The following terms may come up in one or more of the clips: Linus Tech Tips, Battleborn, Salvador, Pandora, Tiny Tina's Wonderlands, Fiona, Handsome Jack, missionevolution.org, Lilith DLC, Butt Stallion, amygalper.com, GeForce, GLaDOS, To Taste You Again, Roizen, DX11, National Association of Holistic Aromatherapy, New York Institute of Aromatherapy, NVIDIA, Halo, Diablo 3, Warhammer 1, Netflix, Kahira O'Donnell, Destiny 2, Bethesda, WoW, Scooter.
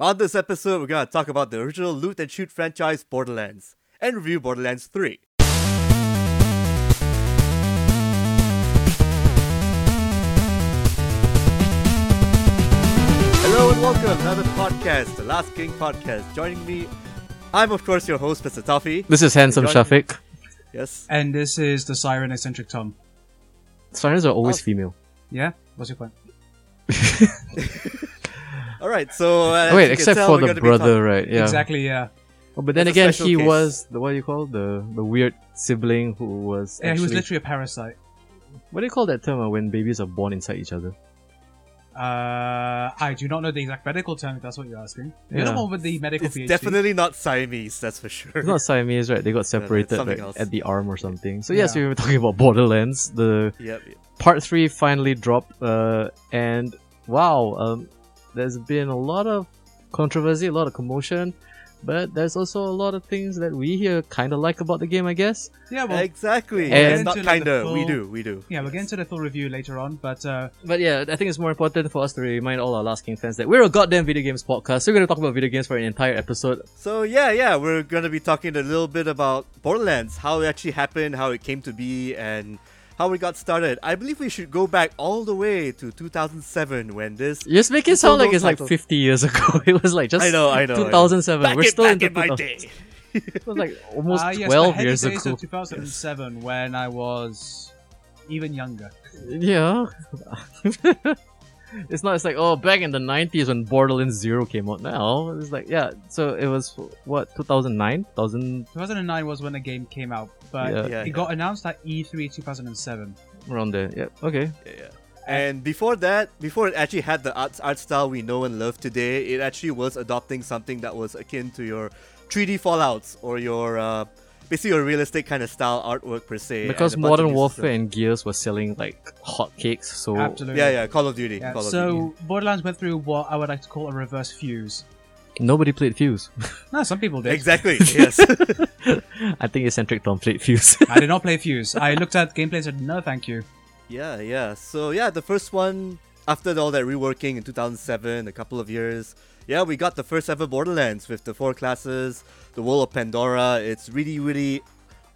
On this episode, we're going to talk about the original loot and shoot franchise Borderlands, and review Borderlands 3. Hello and welcome to another podcast, The Last King Podcast. Joining me, I'm of course your host, Mr. Toffee. This is Handsome Shafiq. Yes. And this is the Siren Eccentric Tom. Sirens are always female. Yeah? What's your point? Alright, so... wait, except for the brother, right? Yeah. Exactly, yeah. Oh, but then again, he was... the what do you call? The weird sibling who was... Yeah, he was literally a parasite. What do you call that term when babies are born inside each other? I do not know the exact medical term, if that's what you're asking. Yeah. You're not one with the medical PhD. It's definitely not Siamese, that's for sure. It's not Siamese, right? They got separated at the arm or something. So yes, we were talking about Borderlands. The Part 3 finally dropped. And wow... there's been a lot of controversy, a lot of commotion, but there's also a lot of things that we here kind of like about the game, I guess. Yeah, well, exactly. And not kind of, we do. Yeah, we'll get into the full review later on, but yeah, I think it's more important for us to remind all our Last King fans that we're a goddamn video games podcast, so we're going to talk about video games for an entire episode. So yeah, we're going to be talking a little bit about Borderlands, how it actually happened, how it came to be, and... how we got started. I believe we should go back all the way to 2007 when this... You just make it sound like it's like 50 years ago. It was like just 2007. Back we're still back in my day. It was like almost 12 years ago. Yes, 2007 when I was even younger. Yeah. It's not, it's like, oh, back in the 90s when Borderlands 0 came out now. It's like, yeah, so it was, what, 2009? 2009 was when the game came out, but it got announced at E3 2007. Around there, okay. Yeah. And before that, before it actually had the art style we know and love today, it actually was adopting something that was akin to your 3D Fallouts or your... basically a realistic kind of style artwork per se. Because Modern Warfare and Gears were selling like hotcakes, so... Absolutely. Yeah, Call of Duty. Yeah. Call of Duty. Borderlands went through what I would like to call a reverse Fuse. Nobody played Fuse. No, some people did. Exactly, yes. I think Eccentric Tom played Fuse. I did not play Fuse. I looked at gameplay and said, no, thank you. Yeah. So yeah, the first one, after all that reworking in 2007, a couple of years... yeah, we got the first ever Borderlands with the 4 classes, the world of Pandora. It's really, really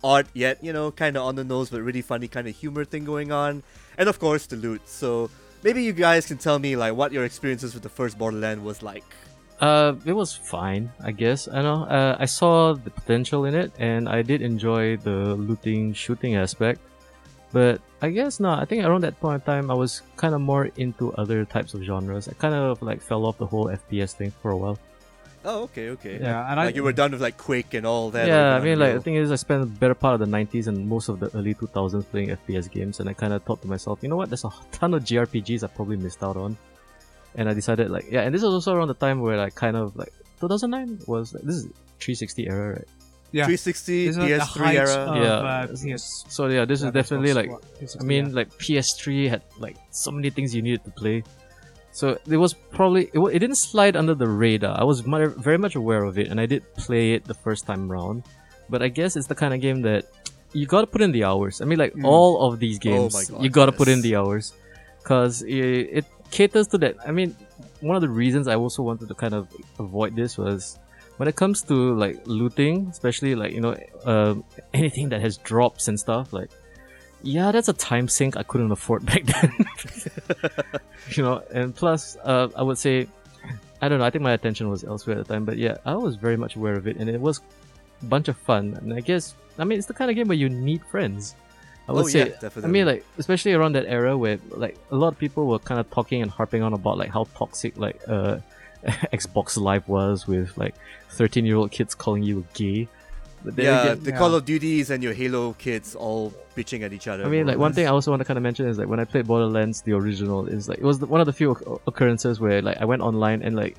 odd yet, kind of on the nose, but really funny kind of humor thing going on. And of course, the loot. So maybe you guys can tell me like what your experiences with the first Borderlands was like. It was fine, I guess. I know. I saw the potential in it, and I did enjoy the looting, shooting aspect. But I guess I think around that point in time, I was kind of more into other types of genres. I kind of like fell off the whole FPS thing for a while. Oh, okay. Yeah, and you were done with like Quake and all that. Yeah, I mean, like the thing is, I spent the better part of the 90s and most of the early 2000s playing FPS games, and I kind of thought to myself, you know what? There's a ton of JRPGs I probably missed out on, and I decided and this was also around the time where I kind of like 2009 was this is 360 era, right? Yeah. 360, PS3 era. This is definitely like, I mean, like PS3 had like so many things you needed to play. So it was probably, it didn't slide under the radar. I was very much aware of it and I did play it the first time round. But I guess it's the kind of game that you gotta put in the hours. I mean, like all of these games, you gotta put in the hours. Because it caters to that. I mean, one of the reasons I also wanted to kind of avoid this was... when it comes to like looting, especially like anything that has drops and stuff, like that's a time sink I couldn't afford back then. And plus, I would say, I don't know. I think my attention was elsewhere at the time, but yeah, I was very much aware of it, and it was a bunch of fun. And I mean, it's the kind of game where you need friends. I would say, definitely. I mean, like especially around that era where like a lot of people were kind of talking and harping on about like how toxic like Xbox Live was, with like 13-year-old kids calling you gay. But then Call of Duties and your Halo kids all bitching at each other. I mean, like one thing I also want to kind of mention is like when I played Borderlands the original, is like it was one of the few occurrences where like I went online and like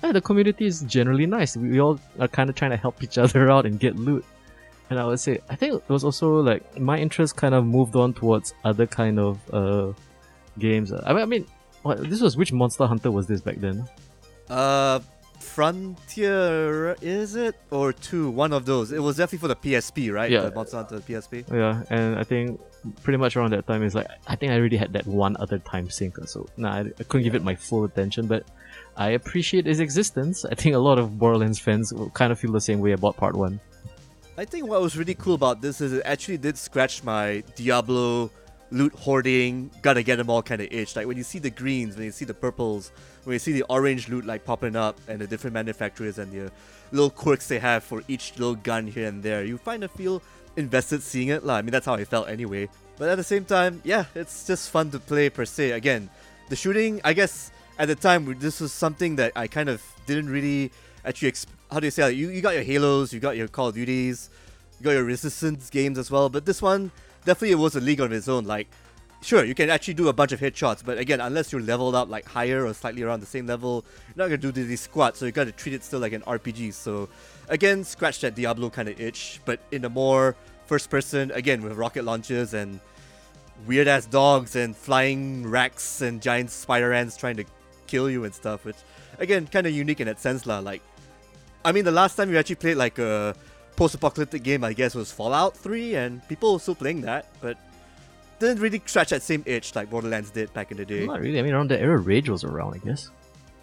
the community is generally nice. We all are kind of trying to help each other out and get loot. And I would say I think it was also like my interest kind of moved on towards other kind of games. I mean, which Monster Hunter was this back then? Frontier, is it? Or 2, one of those. It was definitely for the PSP, right? Yeah. The Monster Hunter PSP. Yeah, and I think pretty much around that time, it's like, I think I already had that one other time sink or so. I couldn't give it my full attention, but I appreciate its existence. I think a lot of Borderlands fans will kind of feel the same way about Part 1. I think what was really cool about this is it actually did scratch my Diablo loot hoarding, gotta get them all kind of itch. Like when you see the greens, when you see the purples, when you see the orange loot like popping up and the different manufacturers and the little quirks they have for each little gun here and there, you kind of feel invested seeing it. I mean, that's how I felt anyway. But at the same time, yeah, it's just fun to play per se. Again, the shooting, I guess at the time, this was something that I kind of didn't really actually, you got your Halos, you got your Call of Duties, you got your Resistance games as well, but this one, definitely it was a league on its own. Like, sure, you can actually do a bunch of headshots, but again, unless you're leveled up like higher or slightly around the same level, you're not going to do these squats, so you got to treat it still like an RPG. So again, scratch that Diablo kind of itch, but in a more first person, again, with rocket launchers and weird-ass dogs and flying racks and giant spider ants trying to kill you and stuff, which, again, kind of unique in that sense, Like, I mean, the last time you actually played like a post-apocalyptic game, I guess, was Fallout 3, and people were still playing that, but didn't really scratch that same itch like Borderlands did back in the day. Not really. I mean, around that era, Rage was around, I guess.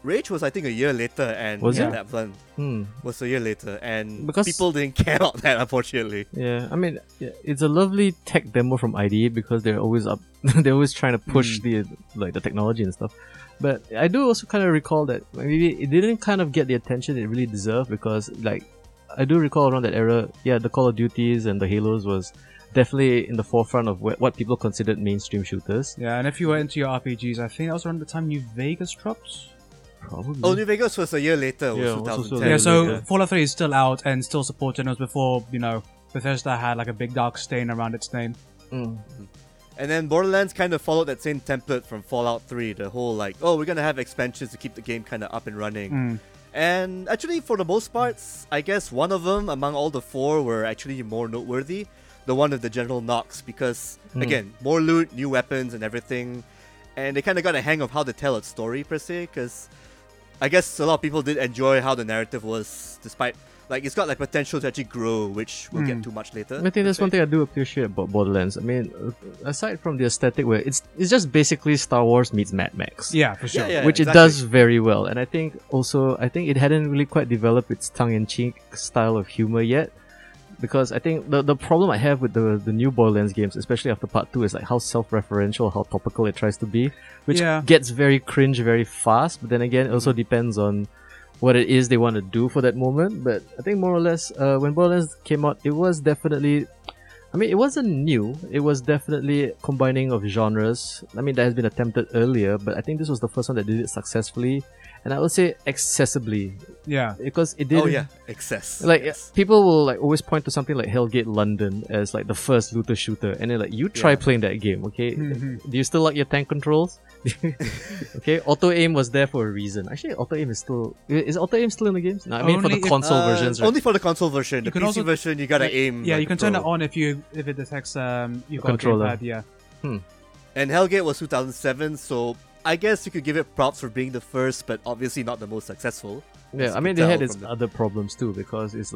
Rage was, I think, a year later, and that one was a year later, and because people didn't care about that, unfortunately. Yeah, I mean, it's a lovely tech demo from IDE because they're always up, they're always trying to push the technology and stuff. But I do also kind of recall that maybe it didn't kind of get the attention it really deserved because, like, I do recall around that era, the Call of Duties and the Halos was definitely in the forefront of what people considered mainstream shooters. Yeah, and if you were into your RPGs, I think that was around the time New Vegas dropped? Probably. Oh, New Vegas was a year later. Yeah, 2010. Yeah, so Fallout 3 is still out and still supported. And it was before, Bethesda had like a big dark stain around its name. Mm-hmm. And then Borderlands kind of followed that same template from Fallout 3, the whole we're going to have expansions to keep the game kind of up and running. Mm. And actually, for the most part, I guess one of them among all the four were actually more noteworthy. The one with the General Knox, because, again, more loot, new weapons and everything. And they kind of got a hang of how to tell its story, per se, because I guess a lot of people did enjoy how the narrative was, despite... it's got potential to actually grow, which we'll get to much later. I think that's one thing I do appreciate about Borderlands. I mean, aside from the aesthetic, where it's just basically Star Wars meets Mad Max. Yeah, for sure. Yeah, which it does very well. And I think it hadn't really quite developed its tongue-in-cheek style of humor yet. Because I think the problem I have with the new Borderlands games, especially after Part 2, is how self-referential, how topical it tries to be. Which gets very cringe very fast. But then again, it also depends on what it is they want to do for that moment. But I think more or less, when Borderlands came out, it was definitely... I mean, it wasn't new. It was definitely combining of genres. I mean, that has been attempted earlier, but I think this was the first one that did it successfully. And I would say accessibly. Yeah. Because it did... Oh, yeah. Access. People will always point to something like Hellgate London as the first looter shooter. And then you try playing that game, okay? Mm-hmm. Do you still like your tank controls? Okay, auto-aim was there for a reason. Actually, auto-aim is still... Is auto-aim still in the games? No, I mean for the console versions, right? Only for the console version. The PC version, you gotta aim. Yeah, you can turn it on if it detects your controller. And Hellgate was 2007, so I guess you could give it props for being the first, but obviously not the most successful. Yeah, I mean, they had its other problems too, because it's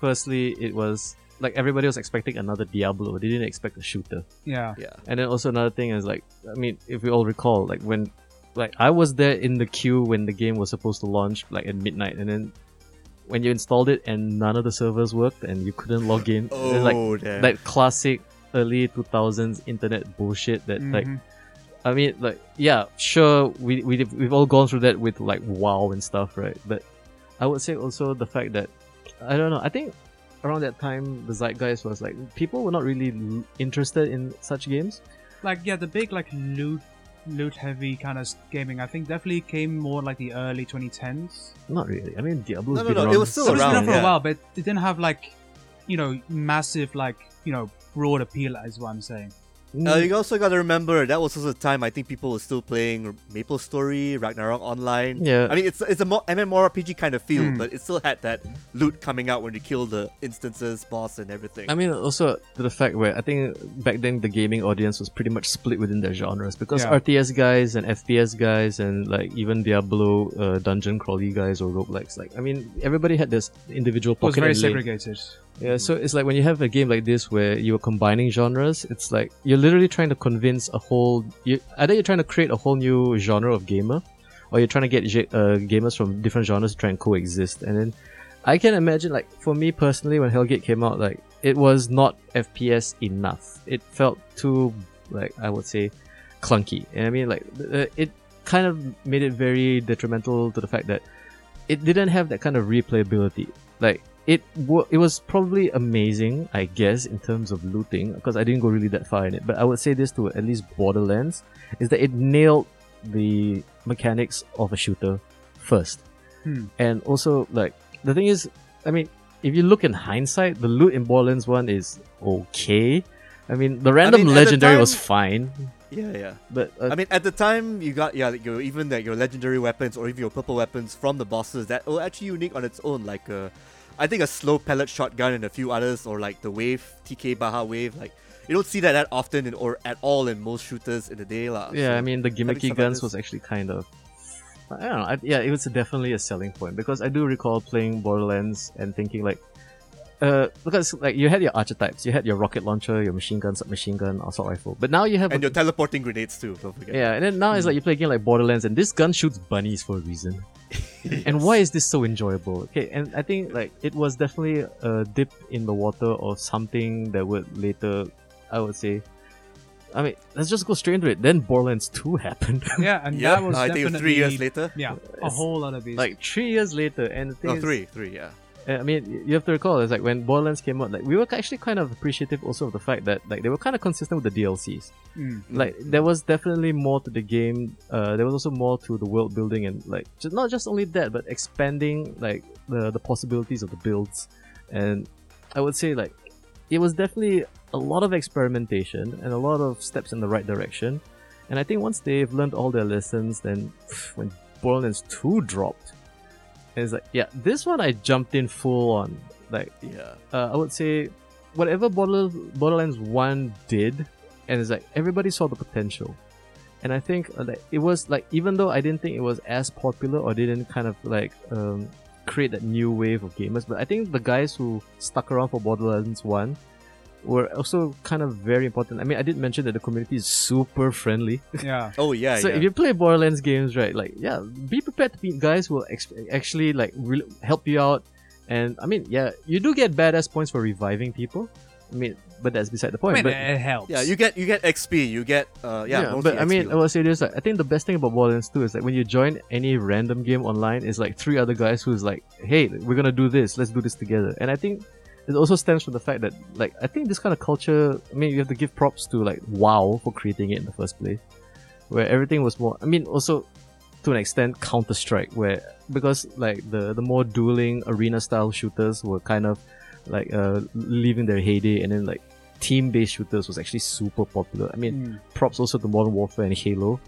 firstly, it was... everybody was expecting another Diablo. They didn't expect a shooter. Yeah. And then also another thing is, if we all recall, when... I was there in the queue when the game was supposed to launch, at midnight, and then when you installed it and none of the servers worked and you couldn't log in. Oh, damn. That classic early 2000s internet bullshit that, I mean, yeah, sure, we've all gone through that with, WoW and stuff, right? But I would say also the fact that... I don't know, I think... Around that time, the zeitgeist was people were not really interested in such games. The big loot heavy kind of gaming, I think definitely came more the early 2010s. Not really. I mean, Diablo's been around. It was still around for a while, but it didn't have massive broad appeal, is what I'm saying. No, you also got to remember that was also the time I think people were still playing MapleStory, Ragnarok Online. Yeah, I mean it's a more MMORPG kind of feel, but it still had that loot coming out when you kill the instances, boss, and everything. I mean also to the fact where I think back then the gaming audience was pretty much split within their genres because RTS guys and FPS guys and even Diablo dungeon crawly guys or roguelikes. I mean everybody had this individual pocket. It was very segregated. Yeah, so it's like when you have a game like this where you're combining genres, it's like you're literally trying to convince a whole... Either you're trying to create a whole new genre of gamer, or you're trying to get gamers from different genres to try and coexist. And then I can imagine, like, for me personally, when Hellgate came out, like, it was not FPS enough. It felt too, like, I would say, clunky. And I mean, like, it kind of made it very detrimental to the fact that it didn't have that kind of replayability. Like, it was probably amazing, I guess, in terms of looting, because I didn't go really that far in it. But I would say this to at least Borderlands, is that it nailed the mechanics of a shooter first. And also, like, the thing is, I mean, if you look in hindsight, the loot in Borderlands 1 is okay. I mean, the random legendary was fine. Yeah. But I mean, at the time, you got your legendary weapons or even your purple weapons from the bosses that were actually unique on its own, like I think a slow pellet shotgun and a few others, or like the wave, TK Baha wave. Like, you don't see that often or at all in most shooters in the day. Yeah, so, I mean, the gimmicky guns was actually kind of... I don't know. It was definitely a selling point, because I do recall playing Borderlands and thinking like... because like you had your archetypes. You had your rocket launcher, your machine gun, submachine gun, assault rifle. But now you have... And your teleporting grenades too, don't forget. Yeah, and then now it's like you play a game like Borderlands and this gun shoots bunnies for a reason. Yes. And why is this so enjoyable? Okay, and I think like it was definitely a dip in the water of something that would later, I would say... I mean, let's just go straight into it. Then Borderlands 2 happened. Yeah, and that was definitely... I think it was 3 years later. Yeah, a whole lot of these. Like 3 years later, and the thing is... three, yeah. I mean, you have to recall, it's like when Borderlands came out, like we were actually kind of appreciative also of the fact that like they were kind of consistent with the DLCs. Like there was definitely more to the game. There was also more to the world building and like not just only that, but expanding like the possibilities of the builds. And I would say like it was definitely a lot of experimentation and a lot of steps in the right direction. And I think once they've learned all their lessons, then when Borderlands 2 dropped, it's like, yeah, this one I jumped in full on. Like, yeah, I would say whatever Borderlands 1 did, and it's like everybody saw the potential. And I think like it was like, even though I didn't think it was as popular or didn't kind of like create that new wave of gamers, but I think the guys who stuck around for Borderlands 1 were also kind of very important. I mean, I did mention that the community is super friendly. Yeah. So if you play Borderlands games, right, like, yeah, be prepared to meet guys who will actually, like, help you out. And, I mean, yeah, you do get badass points for reviving people. I mean, but that's beside the point. I mean, but it helps. Yeah, you get XP, you get, but I mean, I will say this, like, I think the best thing about Borderlands 2 is that when you join any random game online, it's like three other guys who's like, hey, we're gonna do this, let's do this together. And I think it also stems from the fact that, like, I think this kind of culture, I mean, you have to give props to, like, WoW for creating it in the first place, where everything was more, I mean, also, to an extent, Counter-Strike, where, because, like, the more dueling arena-style shooters were kind of, like, leaving their heyday, and then, like, team-based shooters was actually super popular. I mean, props also to Modern Warfare and Halo.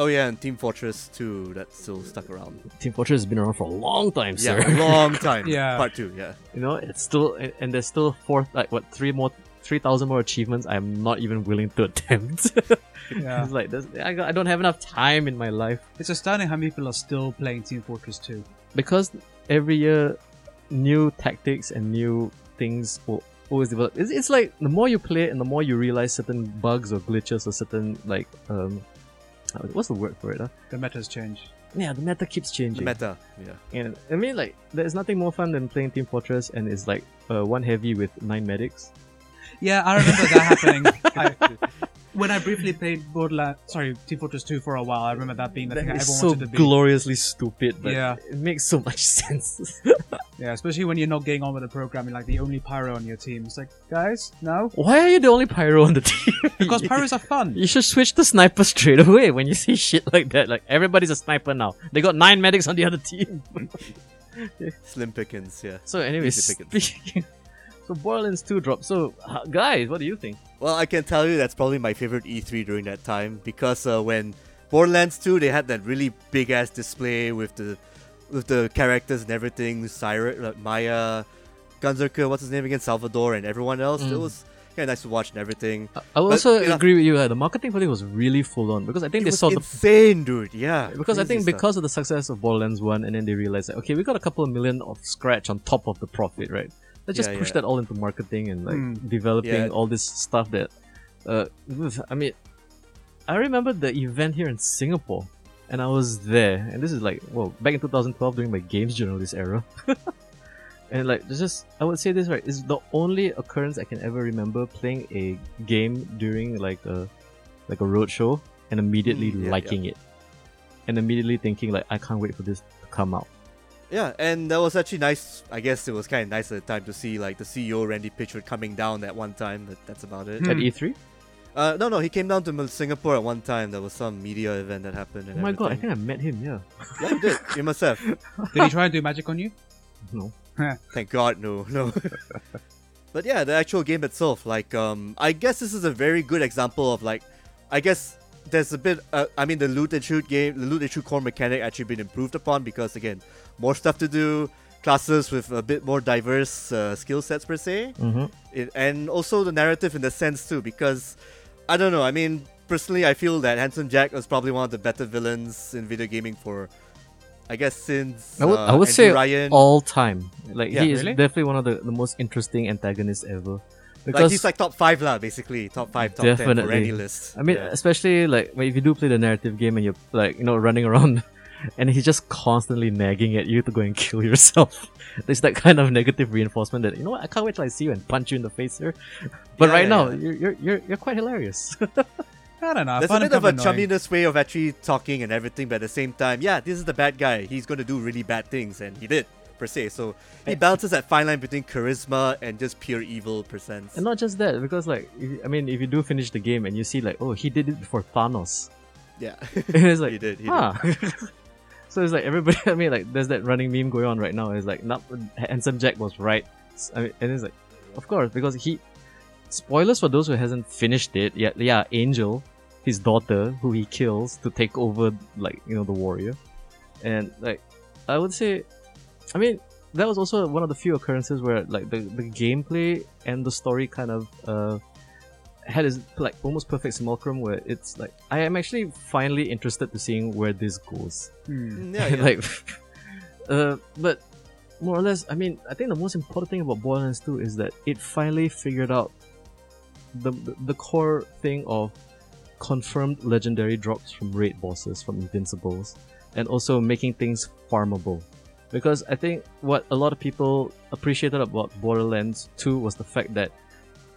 Oh yeah, and Team Fortress 2, that's still stuck around. Team Fortress has been around for a long time, sir. Yeah, a long time. Yeah. Part 2, yeah. You know, it's still... And there's still 3,000 more achievements I'm not even willing to attempt. Yeah. It's like, I don't have enough time in my life. It's astounding how many people are still playing Team Fortress 2. Because every year, new tactics and new things will always develop. It's like, the more you play it and the more you realize certain bugs or glitches or certain, like... what's the word for it? The meta's changed. Yeah, the meta keeps changing. The meta, yeah. And I mean, like, there's nothing more fun than playing Team Fortress and it's like one heavy with 9 medics. Yeah, I remember that happening. When I briefly played Team Fortress 2 for a while, I remember that being the thing everyone wanted to be. That is so gloriously stupid, but it makes so much sense. Yeah, especially when you're not getting on with the program, you're like the only pyro on your team. It's like, guys, no? Why are you the only pyro on the team? Because pyros are fun. You should switch to sniper straight away when you see shit like that. Like, everybody's a sniper now. They got 9 medics on the other team. Slim pickings, yeah. So anyway, speaking... So Borderlands 2 dropped. So, guys, what do you think? Well, I can tell you that's probably my favorite E3 during that time because when Borderlands 2, they had that really big-ass display with the characters and everything, Maya, Gunzerker, what's his name again, Salvador, and everyone else. It was kind of nice to watch and everything. I also agree with you. The marketing for it was really full-on because I think they saw the... It was insane, dude, yeah. Because I think because of the success of Borderlands 1, and then they realized, like, okay, we got a couple of million of scratch on top of the profit, right? They just push that all into marketing and like developing all this stuff that I mean, I remember the event here in Singapore and I was there, and this is like, well, back in 2012 during my games journalist era. And like, there's just, I would say this, right, is the only occurrence I can ever remember playing a game during like a roadshow and immediately liking it and immediately thinking like, I can't wait for this to come out. Yeah, and that was actually nice. I guess it was kind of nice at the time to see like the CEO Randy Pitchford coming down at one time. That's about it. At E3? No, he came down to Singapore at one time. There was some media event that happened. And God, I think I met him. Yeah. Yeah, you did. You must have. Did he try and do magic on you? No. Thank God, no. But yeah, the actual game itself, like, I guess this is a very good example of like, I guess there's a bit. I mean, the loot and shoot core mechanic actually been improved upon because again, more stuff to do, classes with a bit more diverse skill sets per se, and also the narrative in the sense too. Because I don't know. I mean, personally, I feel that Handsome Jack was probably one of the better villains in video gaming for, I guess, since I would say Ryan. All time. Like he is definitely one of the most interesting antagonists ever. Because like he's like top 5 lah, basically. Top 5, top 10 for any list. I mean, especially like if you do play the narrative game and you're like, you know, running around and he's just constantly nagging at you to go and kill yourself. There's that kind of negative reinforcement that, you know what, I can't wait till I see you and punch you in the face here. But now, you're quite hilarious. I don't know. There's a bit of a chumminess way of actually talking and everything, but at the same time, yeah, this is the bad guy. He's going to do really bad things, and he did. Per se, so he balances that fine line between charisma and just pure evil percent. And not just that, because like, if you do finish the game and you see like, oh, he did it before Thanos. Yeah, it's like he did. So it's like everybody. I mean, like, there's that running meme going on right now. It's like, not Handsome Jack was right. I mean, and it's like, of course, because he. Spoilers for those who hasn't finished it yet. Yeah, Angel, his daughter, who he kills to take over, like, you know, the warrior, and like, I would say. I mean, that was also one of the few occurrences where like the gameplay and the story kind of had this like almost perfect simulacrum where it's like, I am actually finally interested to seeing where this goes. Like, but more or less, I mean, I think the most important thing about Borderlands 2 is that it finally figured out the core thing of confirmed legendary drops from raid bosses, from invincibles, and also making things farmable. Because I think what a lot of people appreciated about Borderlands 2 was the fact that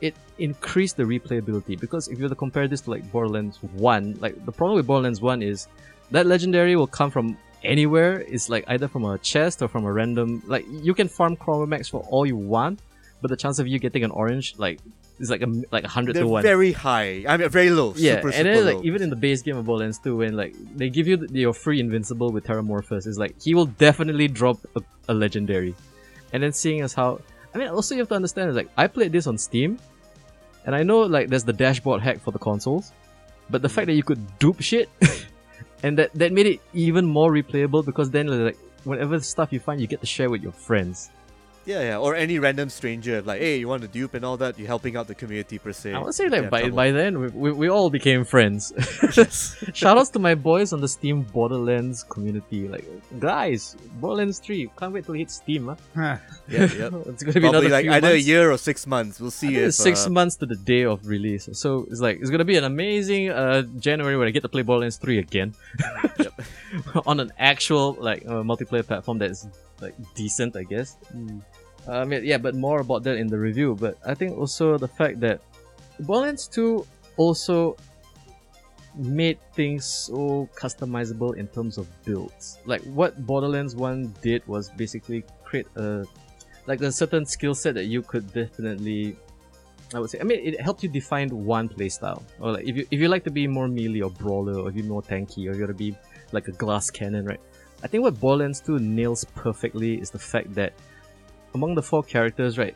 it increased the replayability. Because if you were to compare this to like Borderlands 1, like the problem with Borderlands 1 is that legendary will come from anywhere. It's like either from a chest or from a random, like, you can farm Chromax for all you want, but the chance of you getting an orange is like 100 to 1. Very high. I mean, very low. Yeah, super low. Even in the base game of Borderlands 2, when like they give you your free invincible with Terramorphous, it's like he will definitely drop a legendary. And then seeing as how, I mean, also you have to understand is like, I played this on Steam, and I know like there's the dashboard hack for the consoles, but the fact that you could dupe shit, and that made it even more replayable, because then like whatever stuff you find, you get to share with your friends. Yeah, or any random stranger, like, hey, you want to dupe and all that, you're helping out the community per se. I would say, like, by then, we all became friends. Shoutouts to my boys on the Steam Borderlands community. Like, guys, Borderlands 3, can't wait till it hits Steam, huh? Yep. It's going to be probably another like either months. A year or 6 months, we'll see. It's 6 months to the day of release. So, it's like, it's going to be an amazing January when I get to play Borderlands 3 again. On an actual, like, multiplayer platform that's, like, decent, I guess. I mean, yeah, but more about that in the review. But I think also the fact that Borderlands 2 also made things so customizable in terms of builds. Like, what Borderlands 1 did was basically create a certain skill set that you could definitely, I would say, I mean, it helped you define one playstyle. Or like, if you like to be more melee or brawler, or if you're more tanky, or you gotta be like a glass cannon, right? I think what Borderlands 2 nails perfectly is the fact that among the 4 characters, right,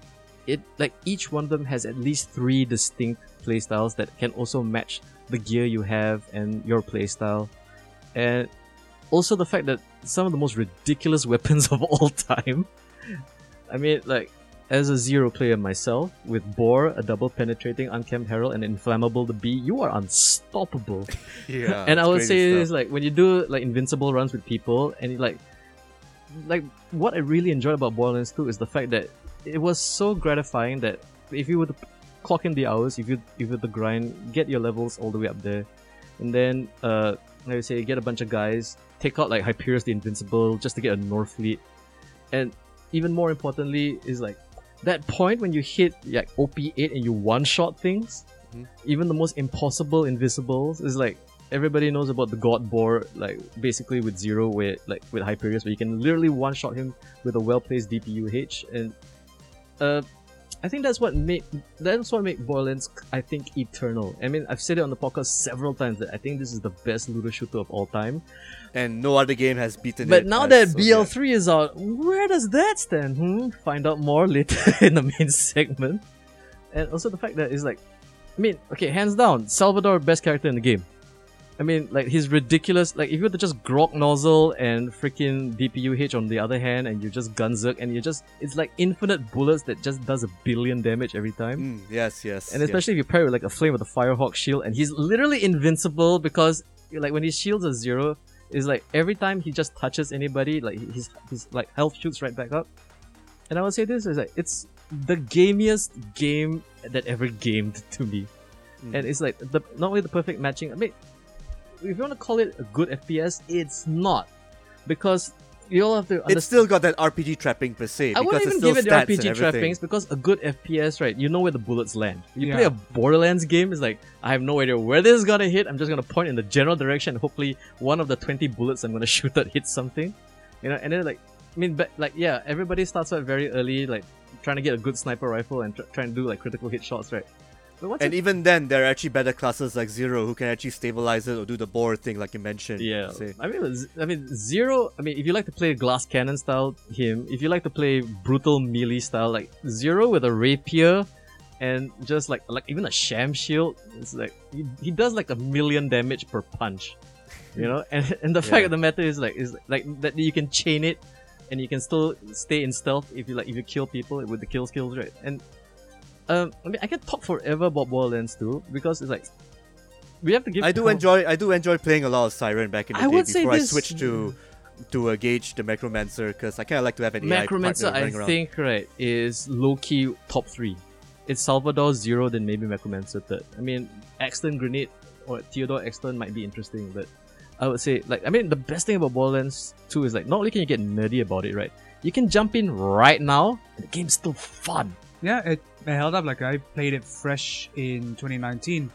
it like each one of them has at least 3 distinct playstyles that can also match the gear you have and your playstyle. And also the fact that some of the most ridiculous weapons of all time. I mean, like, as a Zero player myself, with Boar, a double penetrating Unkempt Herald, and Inflammable the Bee, you are unstoppable. Yeah. And I would say it's like when you do like invincible runs with people, and like what I really enjoyed about Borderlands 2 is the fact that it was so gratifying that if you were to clock in the hours, if you were to grind, get your levels all the way up there, and then like I say, get a bunch of guys, take out like Hyperius the Invincible just to get a North Fleet, and even more importantly is like that point when you hit like OP8 and you one-shot things, even the most impossible invisibles is like everybody knows about the God Boar, like basically with Zero, where like with Hyperius, where you can literally one-shot him with a well-placed DPUH, and I think that's what made Borderlands, I think, eternal. I mean, I've said it on the podcast several times that I think this is the best looter shooter of all time, and no other game has beaten it. But now that BL3 is out, where does that stand? Find out more later in the main segment. And also the fact that it's like, I mean, okay, hands down, Salvador, best character in the game. I mean, like, he's ridiculous. Like, if you were to just grok nozzle and freaking DPUH on the other hand, and you just gunzerk, and you just... It's like infinite bullets that just does 1 billion damage every time. Yes. And especially if you pair it with, like, a flame with a Firehawk shield, and he's literally invincible because, like, when his shields are zero, it's like, every time he just touches anybody, like, his like, health shoots right back up. And I would say this, is like, it's the gamiest game that ever gamed to me. And it's like, not only the perfect matching... I mean... If you want to call it a good FPS, it's not, because you all have to understand. It's still got that RPG trapping per se. I wouldn't even give it the RPG trappings, because a good FPS, right? You know where the bullets land. You play a Borderlands game, it's like, I have no idea where this is gonna hit. I'm just gonna point in the general direction, and hopefully one of the 20 bullets I'm gonna shoot at hits something, you know. And then like, I mean, but like, yeah, everybody starts out very early, like trying to get a good sniper rifle and trying to do like critical hit shots, right? And even then, there are actually better classes like Zero who can actually stabilize it or do the board thing like you mentioned. Yeah. I mean, Zero, I mean, if you like to play glass cannon style, if you like to play brutal melee style, like Zero with a rapier and just like even a sham shield, it's like, he does like 1 million damage per punch, you know? And the fact of the matter is like that you can chain it and you can still stay in stealth if you kill people with the kill skills, right? And I mean, I can talk forever about Borderlands 2 because it's like we have to give. I do enjoy playing a lot of Siren back in the day before I switched to Gaige the Necromancer, because I kind of like to have an AI Necromancer. I think is low key top 3. It's Salvador, Zero, then maybe Necromancer third. I mean, Axton Grenade or Theodore Axton might be interesting, but I would say like, I mean, the best thing about Borderlands 2 is like not only can you get nerdy about it, right? You can jump in right now, and the game's still fun. Yeah, it held up. Like, I played it fresh in 2019.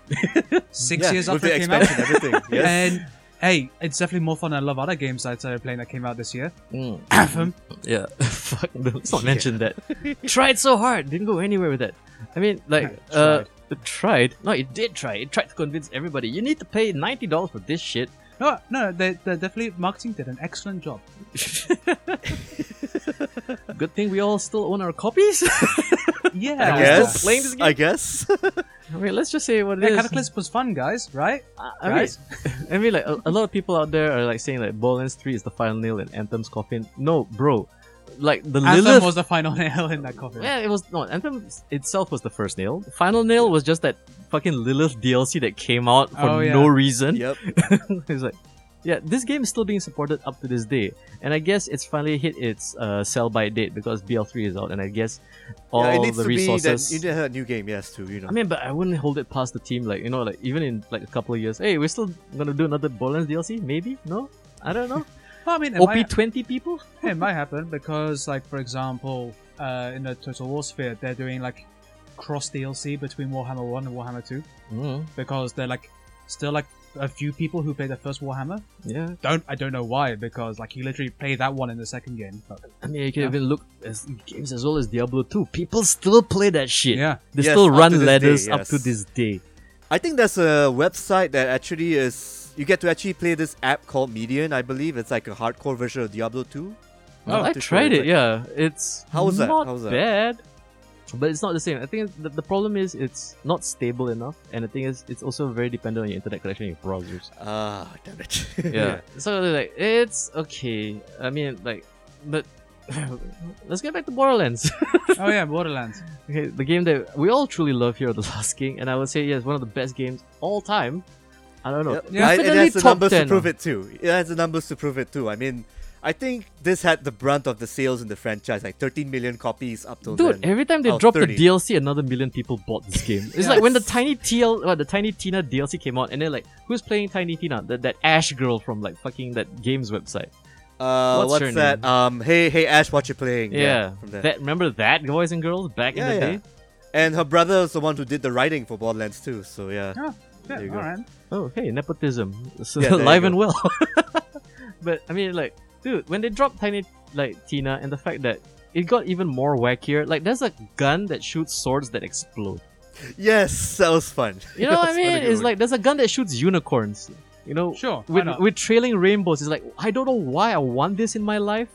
6 years after it came out. Yes. And hey, it's definitely more fun than a lot of other games I started playing that came out this year. Anthem. Yeah. Fuck, let's not mention that. Tried so hard, didn't go anywhere with that. I mean, like, tried. No, it did try. It tried to convince everybody, you need to pay $90 for this shit. No, they definitely, marketing did an excellent job. Good thing we all still own our copies. Yeah, I guess. Playing this game. I guess. I mean, let's just say what it is. Cataclysm was fun, guys, right? I mean, like a lot of people out there are like saying like Borderlands 3 is the final nail in Anthem's coffin. No, bro. Like the Anthem Lilith was the final nail in that coffin. Yeah, it was. No, Anthem itself was the first nail. The final nail was just that fucking Lilith DLC that came out for no reason. Yep. It's like, yeah, this game is still being supported up to this day, and I guess it's finally hit its sell-by date because BL3 is out, and I guess all the resources. It needs to be a new game, yes, too. You know. I mean, but I wouldn't hold it past the team, like, you know, like even in like a couple of years, hey, we're still gonna do another Borderlands DLC, maybe? No, I don't know. Well, I mean, OP20 people? It might happen because, like, for example, in the Total War sphere, they're doing like cross DLC between Warhammer 1 and Warhammer 2 because they're like still like. A few people who played the first Warhammer. Yeah. I don't know why, because like you literally play that one in the second game. But, I mean, you can even look as games as well as Diablo 2. People still play that shit. Yeah. They still run ladders up to this day. I think there's a website that actually is, you get to actually play this app called Median, I believe. It's like a hardcore version of Diablo 2. Well, I tried it, yeah. It's not bad. But it's not the same. I think the problem is it's not stable enough, and the thing is it's also very dependent on your internet connection and your browsers. Ah, damn it. Yeah. So like it's okay. I mean, like, but let's get back to Borderlands. Oh yeah, Borderlands. Okay, the game that we all truly love here at The Last King, and I would say yes, one of the best games all time. I don't know. Yep. Yeah, it has the numbers to prove it too. I mean, I think this had the brunt of the sales in the franchise, like 13 million copies up till then. Every time they dropped the DLC, another million people bought this game. It's like when the Tiny Tina DLC came out, and they're like, who's playing Tiny Tina? That Ash girl from like fucking that game's website. What's that? Name? Hey Ash, what you playing? Yeah, from that. Remember that boys and girls back in the day? And her brother is the one who did the writing for Borderlands 2, so yeah. Oh, there you go. Right. Oh, hey, nepotism. So alive and well. But I mean, like, dude, when they dropped Tiny Tina and the fact that it got even more wackier, like there's a gun that shoots swords that explode. Yes, that was fun. You know what I mean? It's like there's a gun that shoots unicorns. You know, sure, with trailing rainbows. It's like, I don't know why I want this in my life.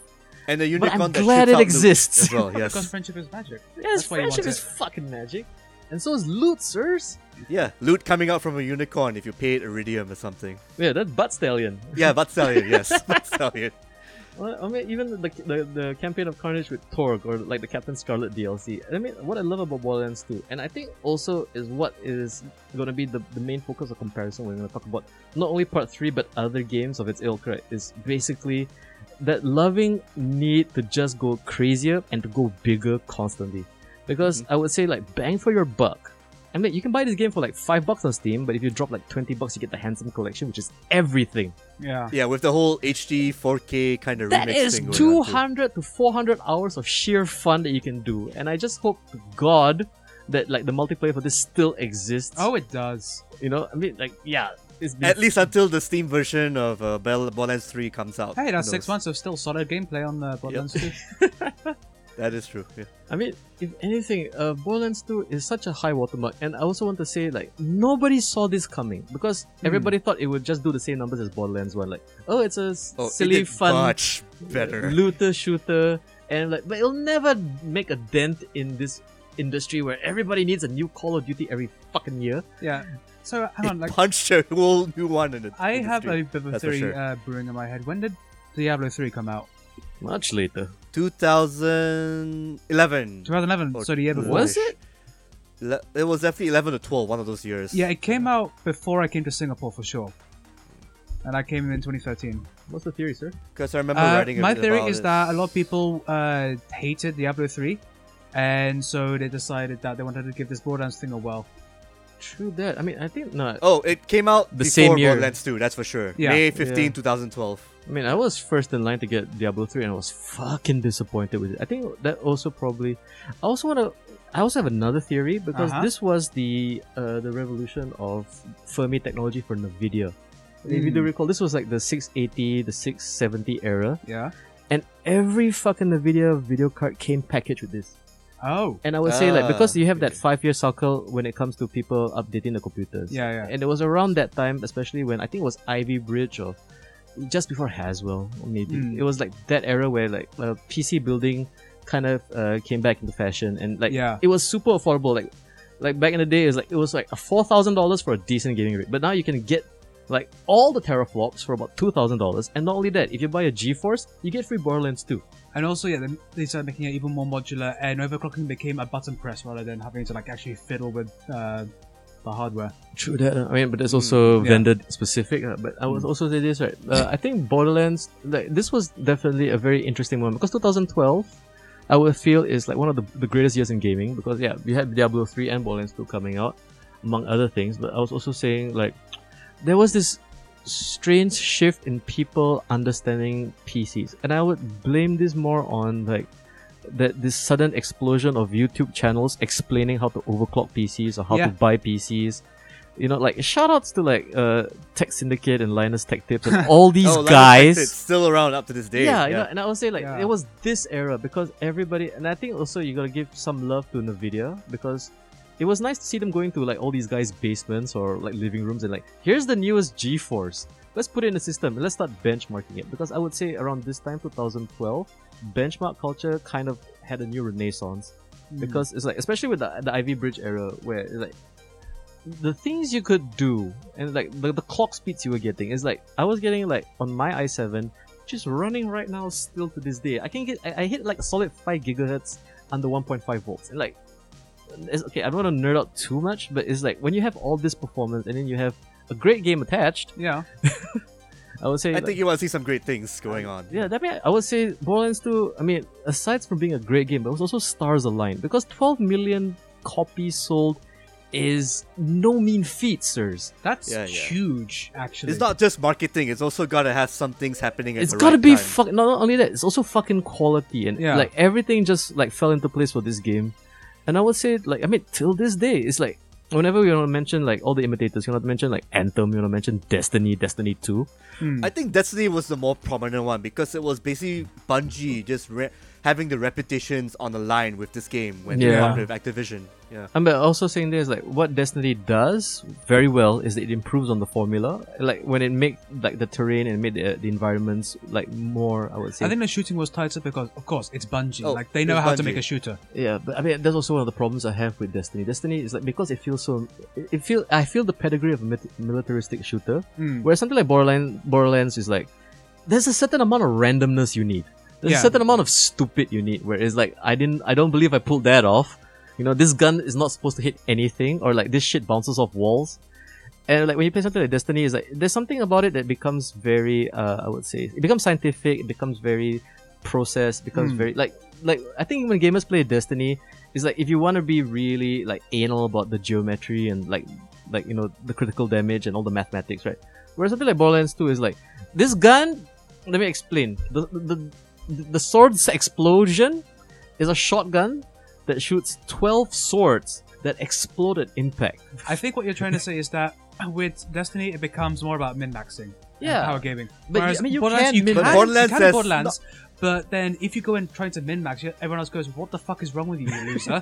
And the unicorn, but I'm glad it exists. Well, yes. Because friendship is magic. Yes, friendship is fucking magic. And so is loot, sirs. Yeah, loot coming out from a unicorn if you pay it iridium or something. Yeah, that's Butt Stallion. Yeah, Butt Stallion, yes. Butt Stallion. Well, I mean, even the campaign of Carnage with Torgue, or like the Captain Scarlet DLC. I mean, what I love about Borderlands 2, and I think also is what is going to be the main focus of comparison when we're going to talk about not only Part 3 but other games of its ilk, right, is basically that loving need to just go crazier and to go bigger constantly. Because I would say, like, bang for your buck. I mean, you can buy this game for like $5 on Steam, but if you drop like $20, you get the Handsome collection, which is everything. Yeah. Yeah, with the whole HD 4K kind of remix thing. That is 200 to 400 hours of sheer fun that you can do, and I just hope to God that like the multiplayer for this still exists. Oh, it does. You know, I mean, like, yeah. At least until the Steam version of Borderlands 3 comes out. Hey, that's 6 months of still solid gameplay on Borderlands 2. That is true, yeah. I mean, if anything, Borderlands 2 is such a high watermark, and I also want to say, like, nobody saw this coming, because everybody thought it would just do the same numbers as Borderlands 1, like, oh, it's a silly, fun, much better looter-shooter, and like, but it'll never make a dent in this industry where everybody needs a new Call of Duty every fucking year. Yeah. So, hang on, like... punched a whole new one in it. I have a bit of a theory brewing in my head. When did Diablo 3 come out? Much later. 2011, so the year before. Was it? It was definitely 11 or 12, one of those years. Yeah, it came out before I came to Singapore for sure. And I came in 2013. What's the theory, sir? Because I remember writing about it. My theory is that a lot of people hated Diablo 3, and so they decided that they wanted to give this Borderlands thing a whirl. True that. I mean, I think not. Oh, it came out the before Borderlands 2, that's for sure. Yeah. May 15, 2012. I mean, I was first in line to get Diablo 3 and I was fucking disappointed with it. I think that also probably... I also have another theory because this was the revolution of Fermi technology for NVIDIA. If you do recall, this was like the 680, the 670 era. Yeah. And every fucking NVIDIA video card came packaged with this. Oh. And I would say, like, because you have that 5-year cycle when it comes to people updating the computers. Yeah, yeah. And it was around that time, especially when I think it was Ivy Bridge or just before Haswell, maybe. It was like that era where like PC building kind of came back into fashion, and like it was super affordable. Like back in the day, it was like $4,000 for a decent gaming rig, but now you can get like all the teraflops for about $2,000. And not only that, if you buy a GeForce, you get free Borderlands 2. And also, they started making it even more modular, and overclocking became a button press rather than having to like actually fiddle with the hardware. True that. I mean, but it's also vendor specific. But I was also say this, right? I think Borderlands, like, this was definitely a very interesting one because 2012, I would feel, is like one of the greatest years in gaming because we had Diablo 3 and Borderlands 2 coming out, among other things. But I was also saying like there was this strange shift in people understanding PCs, and I would blame this more on like that this sudden explosion of YouTube channels explaining how to overclock PCs or how to buy PCs. You know, like shoutouts to like Tech Syndicate and Linus Tech Tips and all these guys. It's still around up to this day. Yeah, you know, and I would say like it was this era because everybody, and I think also you gotta give some love to NVIDIA because it was nice to see them going to like all these guys' basements or like living rooms and like, here's the newest GeForce. Let's put it in a system and let's start benchmarking it, because I would say around this time, 2012, benchmark culture kind of had a new renaissance because it's like, especially with the Ivy Bridge era, where like the things you could do and like the clock speeds you were getting is like I was getting like on my i7, which is running right now still to this day. I hit like a solid 5 gigahertz under 1.5 volts and like it's okay. I don't want to nerd out too much, but it's like when you have all this performance and then you have a great game attached. Yeah. I would say. I think you want to see some great things going on. Yeah, I mean, I would say Borderlands 2. I mean, aside from being a great game, it was also stars aligned because 12 million copies sold is no mean feat, sirs. That's huge, actually. It's not just marketing; it's also gotta have some things happening. It's gotta be not only that; it's also fucking quality, and like everything just like fell into place for this game. And I would say, like, I mean, till this day, it's like whenever we want to mention like all the imitators, you want to mention like Anthem, you want to mention Destiny, Destiny 2. I think Destiny was the more prominent one because it was basically Bungie just having the reputations on the line with this game when they won with Activision. Yeah. I'm also saying this, like, what Destiny does very well is that it improves on the formula. Like when it made like the terrain and made the environments like more, I would say. I think the shooting was tighter because, of course, it's Bungie. Oh, like they know how to make a shooter. Yeah, but I mean that's also one of the problems I have with Destiny. Destiny is like because it feels so. I feel the pedigree of a militaristic shooter, whereas something like Borderlands is like there's a certain amount of randomness you need. There's a certain amount of stupid you need, where it's like I don't believe I pulled that off. You know, this gun is not supposed to hit anything, or like this shit bounces off walls. And like when you play something like Destiny, is like there's something about it that becomes very I would say it becomes scientific, it becomes very processed, becomes very like I think when gamers play Destiny, it's like if you want to be really like anal about the geometry and like you know the critical damage and all the mathematics, right? Whereas something like Borderlands 2 is like this gun. Let me explain. The sword's explosion is a shotgun that shoots 12 swords that explode at impact. I think what you're trying to say is that with Destiny, it becomes more about min-maxing. Yeah. Power gaming. But whereas, I mean, you can Borderlands, but then if you go and try to min-max, everyone else goes, what the fuck is wrong with you, you loser?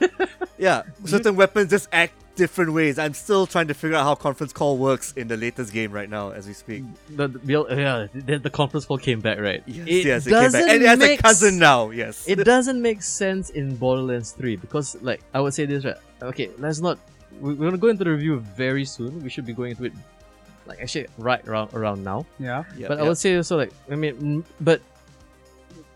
Yeah. Certain weapons just act different ways. I'm still trying to figure out how conference call works in the latest game right now as we speak. The conference call came back, right? Yes, it came back. And it has a cousin now, yes. It doesn't make sense in Borderlands 3 because, like, I would say this, right? Okay, let's not... We're going to go into the review very soon. We should be going into it, like, actually right around now. Yeah. But I would say also, like, I mean, but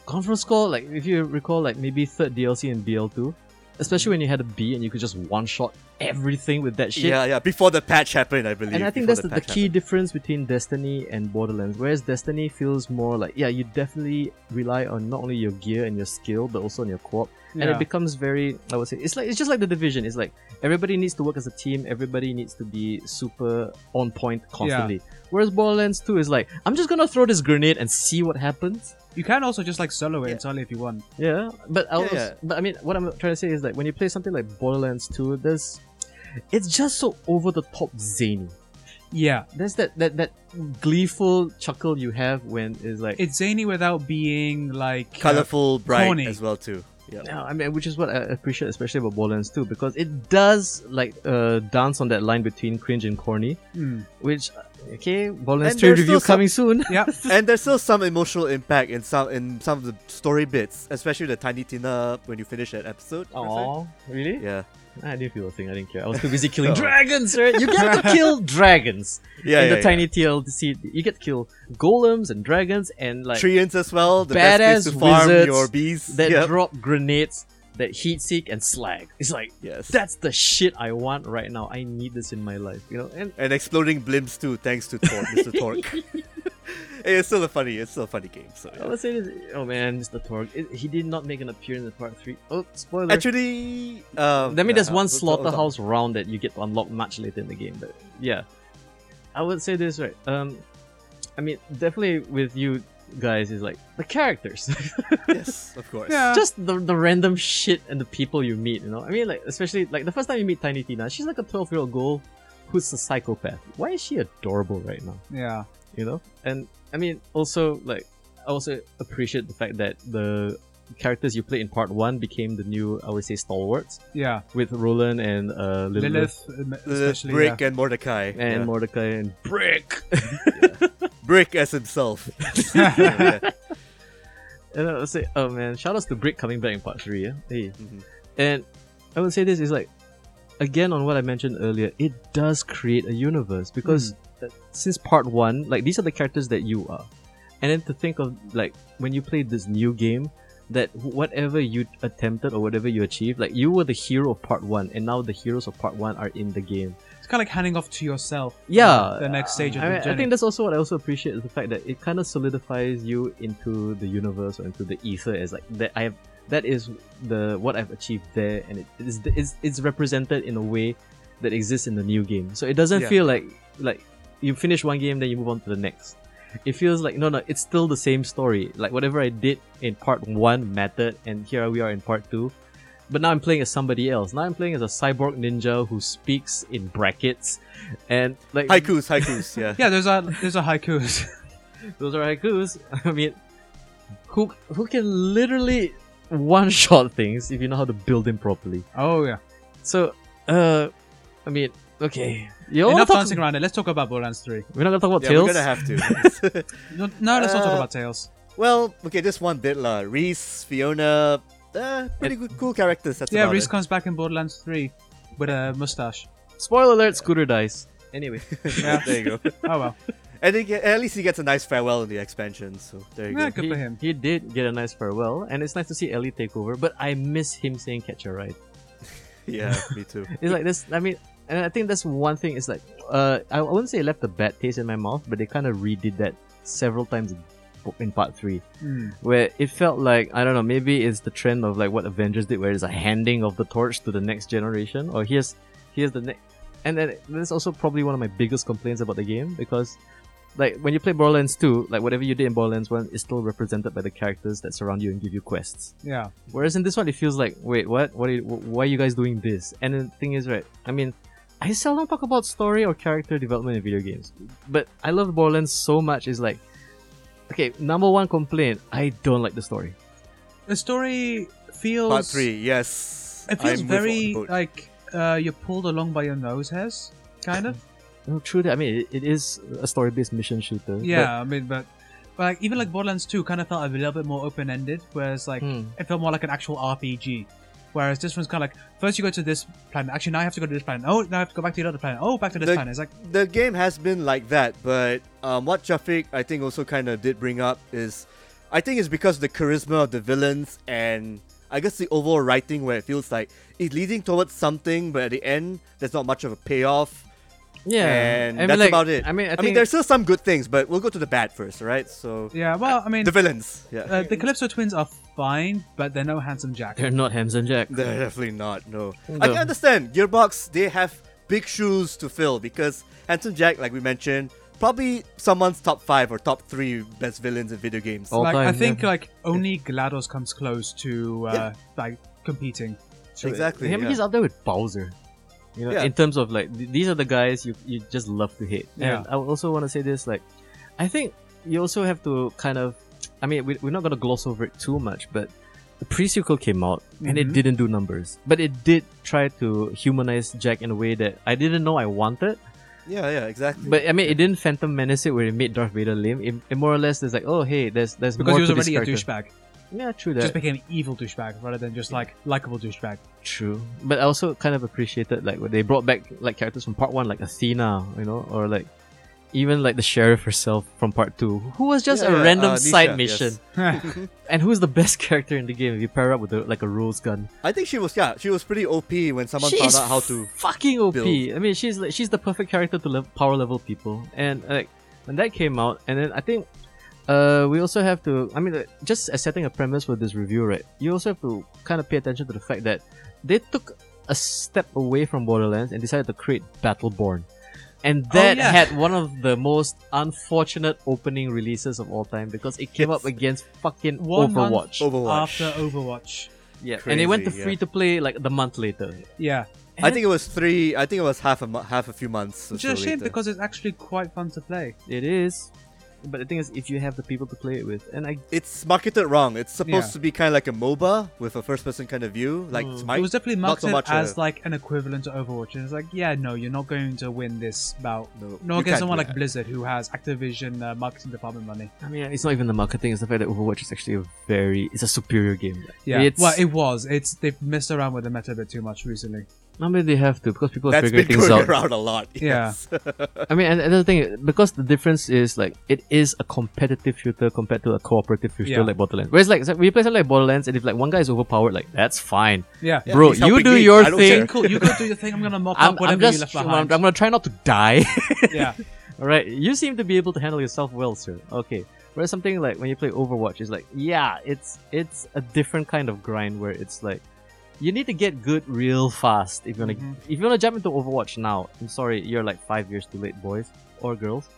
conference call, like, if you recall, like, maybe third DLC in BL2, especially when you had a B and you could just one-shot everything with that shit. Yeah. Before the patch happened, I believe. And I think that's the key difference between Destiny and Borderlands. Whereas Destiny feels more like, yeah, you definitely rely on not only your gear and your skill, but also on your co-op. Yeah. And it becomes very, I would say, it's just like The Division. It's like, everybody needs to work as a team. Everybody needs to be super on point constantly. Yeah. Whereas Borderlands 2 is like, I'm just going to throw this grenade and see what happens. You can also just like solo it entirely if you want. Yeah, but I mean, what I'm trying to say is like when you play something like Borderlands 2, it's just so over the top zany. Yeah, there's that gleeful chuckle you have when it's like it's zany without being like colorful, bright corny as well too. Yeah, no, I mean, which is what I appreciate especially about Borderlands 2 because it does like dance on that line between cringe and corny, which. Okay, Borderlands 3 review coming soon. Yeah, and there's still some emotional impact in some of the story bits, especially the Tiny Tina when you finish that episode. Oh, really? Yeah. I didn't feel a thing. I didn't care. I was too busy killing dragons, right? You get to kill dragons in the Tiny TLC. You get to kill golems and dragons and like treants as well. The badass best place to farm wizards your bees that drop grenades, that heat seek and slag. It's like, that's the shit I want right now. I need this in my life, you know. And exploding blimps too, thanks to Mr. Torgue. It's still a funny game. So I would say this. Oh man, Mr. Torgue, he did not make an appearance in part 3. Oh, spoiler. Actually, there's one slaughterhouse round that you get to unlock much later in the game. But yeah, I would say this, right? I mean, definitely with you guys is like the characters. Yes, of course. Yeah. Just the random shit and the people you meet, you know. I mean, like, especially like the first time you meet Tiny Tina, she's like a 12-year-old girl who's a psychopath. Why is she adorable right now? Yeah, you know. And I mean, also like I also appreciate the fact that the characters you play in part 1 became the new, I would say, stalwarts. Yeah. With Roland and Lilith, Brick and Mordecai. And Mordecai and Brick. Brick as himself. And I would say, oh man, shout outs to Brick coming back in part 3. Yeah? Hey. Mm-hmm. And I would say this is like, again on what I mentioned earlier, it does create a universe because since part 1, like these are the characters that you are. And then to think of like when you play this new game, that whatever you attempted or whatever you achieved, like you were the hero of part 1 and now the heroes of part 1 are in the game. it's kind of like handing off to yourself. Yeah, the next stage of the journey. I think that's also what I also appreciate is the fact that it kind of solidifies you into the universe or into the ether as like that. That is the what I've achieved there, and it's represented in a way that exists in the new game. So it doesn't feel like you finish one game then you move on to the next. It feels like no, it's still the same story. Like whatever I did in part 1 mattered, and here we are in part 2. But now I'm playing as somebody else. Now I'm playing as a cyborg ninja who speaks in brackets and like haikus. Yeah, yeah. Those are haikus. Those are haikus. I mean, who can literally one-shot things if you know how to build them properly. Oh yeah. So, I mean, okay. Enough dancing around it. Let's talk about Borderlands 3. We're not gonna talk about Tails. Yeah, we're gonna have to. No, let's not talk about Tails. Well, okay, just one bit lah. Reese, Fiona. Pretty good, cool characters. That's about Reese comes back in Borderlands 3 with a mustache. Spoiler alert, Scooter dies. Anyway, there you go. Oh well. And at least he gets a nice farewell in the expansion, so there you go. Good for him. He did get a nice farewell, and it's nice to see Ellie take over. But I miss him saying "catch a ride." Yeah, me too. It's like this. I mean, and I think that's one thing. It's like I wouldn't say it left a bad taste in my mouth, but they kind of redid that several times in part 3, where it felt like, I don't know, maybe it's the trend of like what Avengers did, where it's a handing of the torch to the next generation, or here's the next. And then that's also probably one of my biggest complaints about the game, because like when you play Borderlands 2, like whatever you did in Borderlands 1 is still represented by the characters that surround you and give you quests. Yeah. Whereas in this one, it feels like, wait, what? Why are you guys doing this? And the thing is, right, I mean, I seldom talk about story or character development in video games, but I love Borderlands so much. It's like, okay, number one complaint, I don't like the story. The story feels... Part 3, yes. It feels very like you're pulled along by your nose hairs, kind of. No, true that. I mean, it is a story-based mission shooter. Yeah, but... I mean, but like, even like Borderlands 2 kind of felt a little bit more open-ended, whereas like it felt more like an actual RPG. Whereas this one's kind of like, first you go to this planet, actually now I have to go to this planet, oh, now I have to go back to the other planet, oh, back to this planet. It's like... The game has been like that, but what Shafiq, I think, also kind of did bring up is, I think it's because of the charisma of the villains and I guess the overall writing, where it feels like it's leading towards something, but at the end, there's not much of a payoff. Yeah, and I mean, that's like, about it. I mean, there's still some good things, but we'll go to the bad first, right? So yeah, well, I mean, the villains. Yeah, the Calypso twins are fine, but they're no Handsome Jack. They're not Handsome Jack. They're definitely not. No, I can understand Gearbox. They have big shoes to fill because Handsome Jack, like we mentioned, probably someone's top 5 or top 3 best villains in video games. All like time, I think, like only GLaDOS comes close to like competing. Exactly. I mean, he's up there with Bowser. You know, in terms of like, these are the guys you just love to hate. Yeah. And I also want to say this, like, I think you also have to kind of, I mean, we're not going to gloss over it too much, but the pre-sequel came out and it didn't do numbers. But it did try to humanize Jack in a way that I didn't know I wanted. Yeah, exactly. But I mean, it didn't Phantom Menace it where it made Darth Vader lame. It more or less is like, oh, hey, there's because more to this character. Because he was already a douchebag. Yeah, true that. Just became an evil douchebag rather than just like likable douchebag. True, but I also kind of appreciated like when they brought back like characters from part 1, like Athena, you know, or like even like the sheriff herself from part 2, who was just a random Nisha, side mission. Yes. And who's the best character in the game if you pair up with like a rules gun? I think she was pretty OP when someone found out how to fucking OP. Build. I mean, she's the perfect character to power level people, and like when that came out, and then I think. We also have to, I mean, just as setting a premise for this review, right? You also have to kind of pay attention to the fact that they took a step away from Borderlands and decided to create Battleborn. And that had one of the most unfortunate opening releases of all time because it came up against fucking Overwatch. After Overwatch. Yeah. Crazy, and it went to free to play like the month later. Yeah. And I think it was half a few months. Which is a shame because it's actually quite fun to play. It is. But the thing is, if you have the people to play it with, and it's marketed wrong. It's supposed to be kind of like a MOBA with a first-person kind of view. Like Smite, it was definitely marketed as like an equivalent to Overwatch. And it's like, yeah, no, you're not going to win this bout. No against someone like Blizzard who has Activision marketing department money. I mean, it's not even the marketing; it's the fact that Overwatch is actually a superior game. Yeah, well, it was. They've messed around with the meta a bit too much recently. I mean, they have to, because people are figuring things out. That's been going around a lot. Yes. Yeah. I mean, and another thing, because the difference is, like, it is a competitive shooter compared to a cooperative shooter like Borderlands. Whereas, like, we play something like Borderlands, and if, like, one guy is overpowered, like, that's fine. Yeah. Bro, you do your thing. Cool. You go do your thing. I'm going to mock up whatever you left behind. I'm going to try not to die. Yeah. All right. You seem to be able to handle yourself well, sir. Okay. Whereas something like when you play Overwatch, it's like, yeah, it's a different kind of grind where it's like, you need to get good real fast if you wanna if you wanna jump into Overwatch now. I'm sorry, you're like 5 years too late, boys or girls.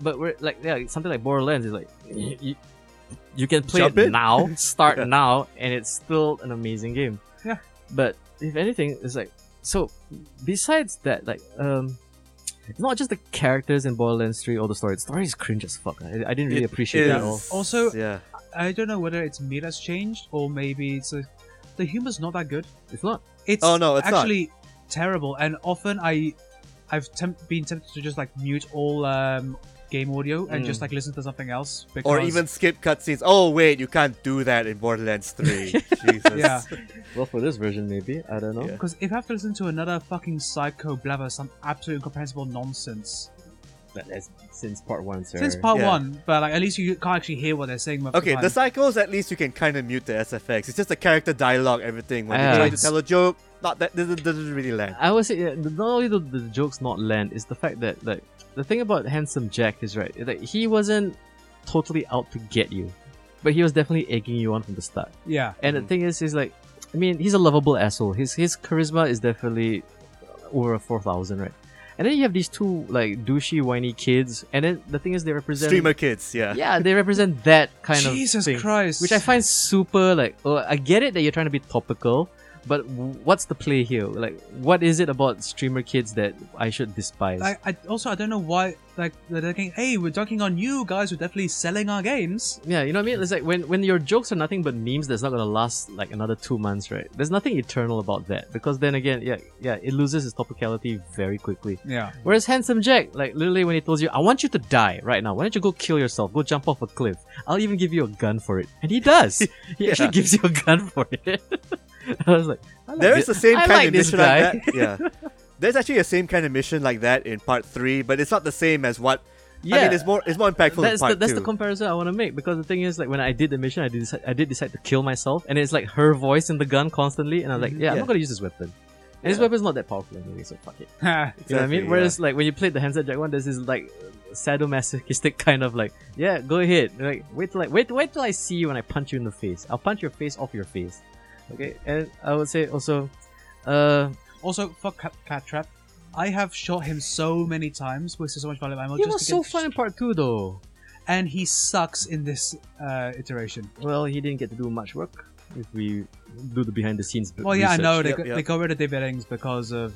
But we're like something like Borderlands is like you can play it now, start now, and it's still an amazing game. Yeah. But if anything, it's like so. Besides that, like it's not just the characters in Borderlands 3 or the story. The story is cringe as fuck. I didn't really appreciate it at all. Also, I don't know whether it's meta's changed or maybe it's a. The humor's not that good. It's not. It's actually terrible. And often I've been tempted to just like mute all game audio and just like listen to something else. Because... Or even skip cutscenes. Oh wait, you can't do that in Borderlands 3. Jesus. Yeah. Well, for this version maybe. I don't know. Because if I have to listen to another fucking psycho blabber, some absolute incomprehensible nonsense. But since part one, sir. Since part one, but like at least you can't actually hear what they're saying. Okay, the cycles at least you can kind of mute the SFX. It's just the character dialogue, everything. When they try to tell a joke, not that doesn't really land. I would say not only do the jokes not land, is the fact that like the thing about Handsome Jack is right. Like he wasn't totally out to get you, but he was definitely egging you on from the start. Yeah. And the thing is like, I mean, he's a lovable asshole. His charisma is definitely over 4,000, right? And then you have these two, like, douchey, whiny kids. And then the thing is they represent... Streamer kids, yeah. Yeah, they represent that kind of thing. Jesus Christ. Which I find super, like... Oh, I get it that you're trying to be topical, but what's the play here? Like, what is it about streamer kids that I should despise? I don't know why, like, they're thinking, hey, we're dunking on you guys, we're definitely selling our games. Yeah, you know what I mean? It's like, when your jokes are nothing but memes, that's not going to last, like, another 2 months, right? There's nothing eternal about that. Because then again, it loses its topicality very quickly. Yeah. Whereas Handsome Jack, like, literally when he tells you, I want you to die right now, why don't you go kill yourself, go jump off a cliff, I'll even give you a gun for it. And he does. He actually gives you a gun for it. I was like, there is the same kind of mission like that. Yeah. There's actually the same kind of mission like that in part 3, but it's not the same as what... Yeah. I mean, it's more impactful in part 2. That's the comparison I want to make, because the thing is, like, when I did the mission, I did decide to kill myself, and it's like her voice in the gun constantly, and I'm like, I'm not going to use this weapon. And this weapon's not that powerful anyway, so fuck it. Exactly, you know what I mean? Whereas, like, when you played the Handset Jack one, there's this, like, sadomasochistic kind of, like, yeah, go ahead. Like, wait till I see you when I punch you in the face. I'll punch your face off your face. Okay, and I would say also fuck Cat Trap. I have shot him so many times with so much volume ammo. He was so fun in part 2 though, and he sucks in this iteration. Well, he didn't get to do much work if we do the behind the scenes. Well, yeah, research. I know they got rid of David Eddings because of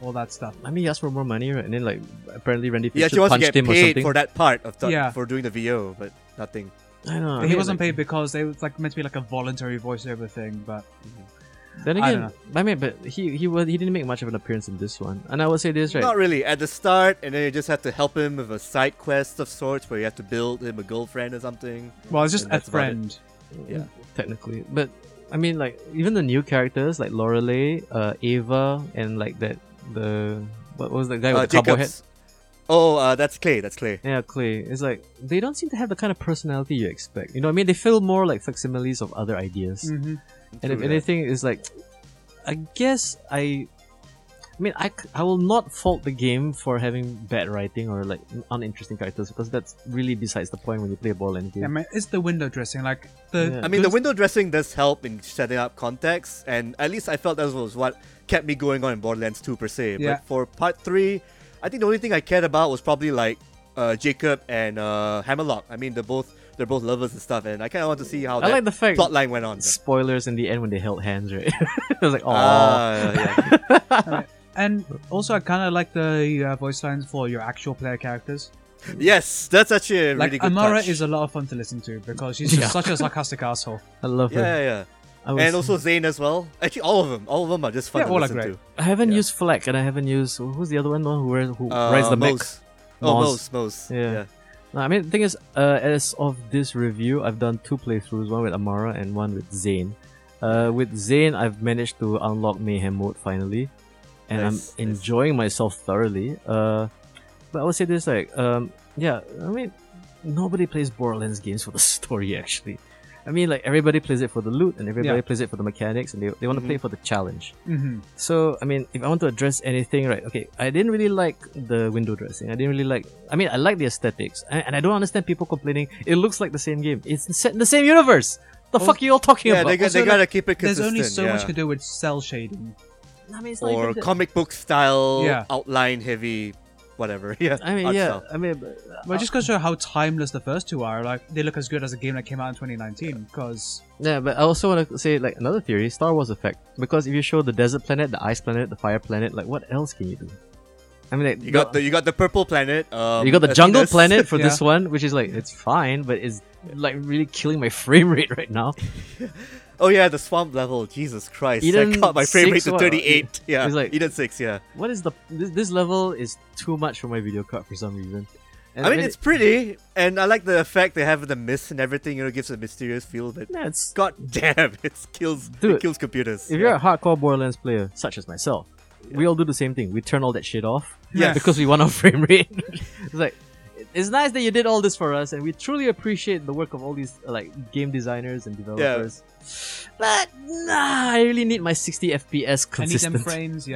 all that stuff. I mean, he asked for more money, right? And then like apparently Randy Fisher punched him or something. Yeah, she wants to get paid for that part of for doing the VO, but nothing. I know. He wasn't paid because it was like meant to be like a voluntary voiceover thing, but then again, but he didn't make much of an appearance in this one. And I would say this, right? Not really at the start, and then you just have to help him with a side quest of sorts where you have to build him a girlfriend or something. Well, it's just a friend, technically. But I mean, like even the new characters like Lorelei, Ava, and like what was the guy with the cowboy hat? Oh, that's Clay. Yeah, Clay. It's like, they don't seem to have the kind of personality you expect. You know what I mean? They feel more like facsimiles of other ideas. Mm-hmm. And if anything, it's like, I guess I will not fault the game for having bad writing or like uninteresting characters, because that's really besides the point when you play a Borderlands game. I mean, it's the window dressing. Like the window dressing does help in setting up context, and at least I felt that was what kept me going on in Borderlands 2 per se. Yeah. But for part 3... I think the only thing I cared about was probably like Jacob and Hammerlock. I mean, they're both lovers and stuff, and I kind of want to see how that plotline went on. Spoilers in the end when they held hands, right? I was like, oh. Right. And also, I kind of like the voice lines for your actual player characters. Yes, that's actually a really good Amara touch. Is a lot of fun to listen to because she's just such a sarcastic asshole. I love her. Yeah. And also Zane as well. Actually, all of them are just fun to listen to. I haven't used Fleck, and I haven't used... Who's the other one who rides the mech? Mose. Yeah. No, I mean, the thing is, as of this review, I've done 2 playthroughs, one with Amara and one with Zane. With Zane, I've managed to unlock Mayhem mode finally. and I'm enjoying myself thoroughly. But I would say this, like, yeah, I mean, nobody plays Borderlands games for the story, actually. I mean, like, everybody plays it for the loot, and everybody plays it for the mechanics, and they want to play for the challenge. Mm-hmm. So, I mean, if I want to address anything, right, okay, I didn't really like the window dressing. I didn't really like... I mean, I like the aesthetics, and I don't understand people complaining, it looks like the same game. It's set in the same universe! The fuck are you all talking about? Yeah, they gotta keep it consistent. There's only so much you can do with cell shading. I mean, it's not or comic book style, outline-heavy... Whatever, I mean, yeah. I mean, well, just goes to show how timeless the first two are. Like, they look as good as a game that came out in 2019. Because but I also want to say, like, another theory: Star Wars effect. Because if you show the desert planet, the ice planet, the fire planet, like, what else can you do? I mean, like, you got the purple planet. You got the jungle planet for this one, which is like it's fine, but it's like really killing my frame rate right now. Oh yeah, the swamp level. Jesus Christ! Eden I cut my frame rate to 38. Yeah, like, Eden 6. Yeah. What is this level is too much for my video card for some reason. And I mean, it's pretty, and I like the effect they have with the mist and everything. You know, it gives a mysterious feel. But god damn, it kills computers. If you're a hardcore Borderlands player, such as myself, we all do the same thing. We turn all that shit off. Yeah. Because we want our frame rate. It's like. It's nice that you did all this for us, and we truly appreciate the work of all these like game designers and developers. Yeah. But I really need my 60 FPS consistent. I need them frames,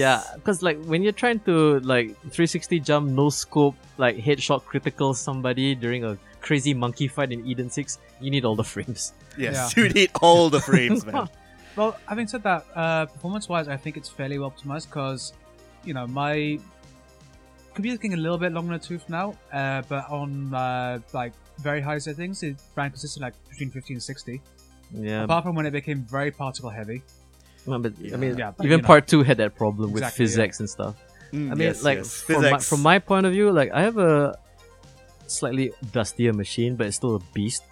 yeah. Because like when you're trying to like 360 jump, no scope, like headshot critical somebody during a crazy monkey fight in Eden 6, you need all the frames. Yes, you need all the frames, man. Well, having said that, performance-wise, I think it's fairly well optimized because, you know, my computer's getting a little bit long in the tooth now, but on like very high settings, it ran consistent like between 50 and 60. Yeah. Apart from when it became very particle heavy. No, but I mean, even Part 2 had that problem with physics and stuff. I mean, from my point of view, like I have a slightly dustier machine, but it's still a beast.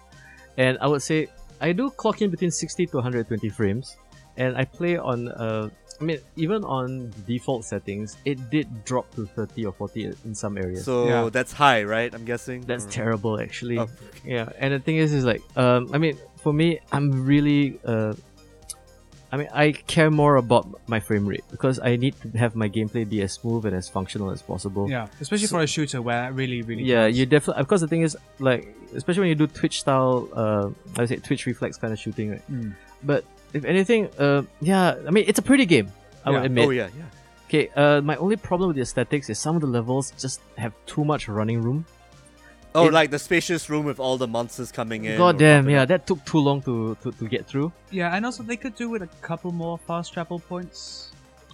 And I would say I do clock in between 60 to 120 frames, and I play on I mean, even on default settings, it did drop to 30 or 40 in some areas. So that's high, right? I'm guessing. That's terrible, actually. Oh. Yeah, and the thing is like, I mean, for me, I'm really, I mean, I care more about my frame rate because I need to have my gameplay be as smooth and as functional as possible. Yeah, especially for a shooter where it really, really. Yeah, you definitely. Of course, the thing is, like, especially when you do Twitch style, I would say Twitch reflex kind of shooting, right? Mm. But if anything, I mean, it's a pretty game, I would admit. Oh, yeah. Okay, my only problem with the aesthetics is some of the levels just have too much running room. Oh, like the spacious room with all the monsters coming in. God damn, that took too long to get through. Yeah, and also they could do with a couple more fast travel points.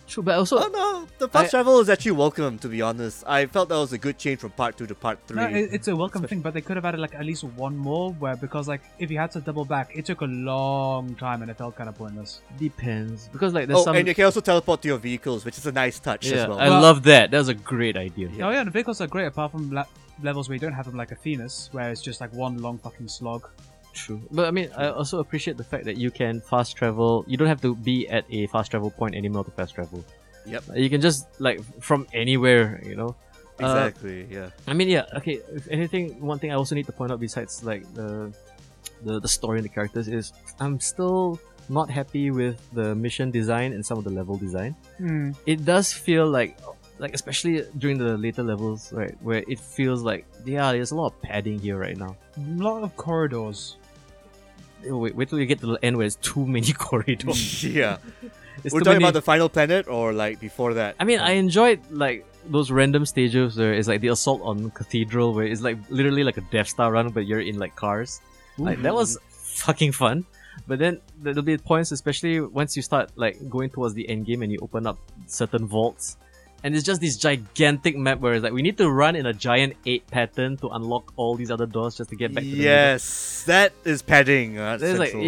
True, but also... Oh, no, the fast travel is actually welcome, to be honest. I felt that was a good change from Part 2 to Part 3. No, it's a welcome thing, but they could have added like at least one more, because like if you had to double back, it took a long time and it felt kind of pointless. Depends. Because like there's some... Oh, and you can also teleport to your vehicles, which is a nice touch as well. I love that. That was a great idea. Yeah. Oh yeah, the vehicles are great, apart from levels where you don't have them like Athena's, where it's just like one long fucking slog. True. But I mean, I also appreciate the fact that you can fast travel. You don't have to be at a fast travel point anymore to fast travel. Yep. You can just, like, from anywhere, you know? Exactly, yeah. I mean, yeah, okay. If anything, one thing I also need to point out besides, like, the story and the characters is I'm still not happy with the mission design and some of the level design. Mm. It does feel like, especially during the later levels, right, where it feels like, there's a lot of padding here right now. A lot of corridors. Wait till you get to the end where there's too many corridors. Yeah. We're talking about the final planet or like before that? I mean, I enjoyed like those random stages where it's like the assault on Cathedral where it's like literally like a Death Star run but you're in like cars. Ooh. Like that was fucking fun. But then there'll be points, especially once you start like going towards the end game and you open up certain vaults. And it's just this gigantic map where it's like, we need to run in a giant 8 pattern to unlock all these other doors just to get back to the middle. Yes, that is padding. That's like, and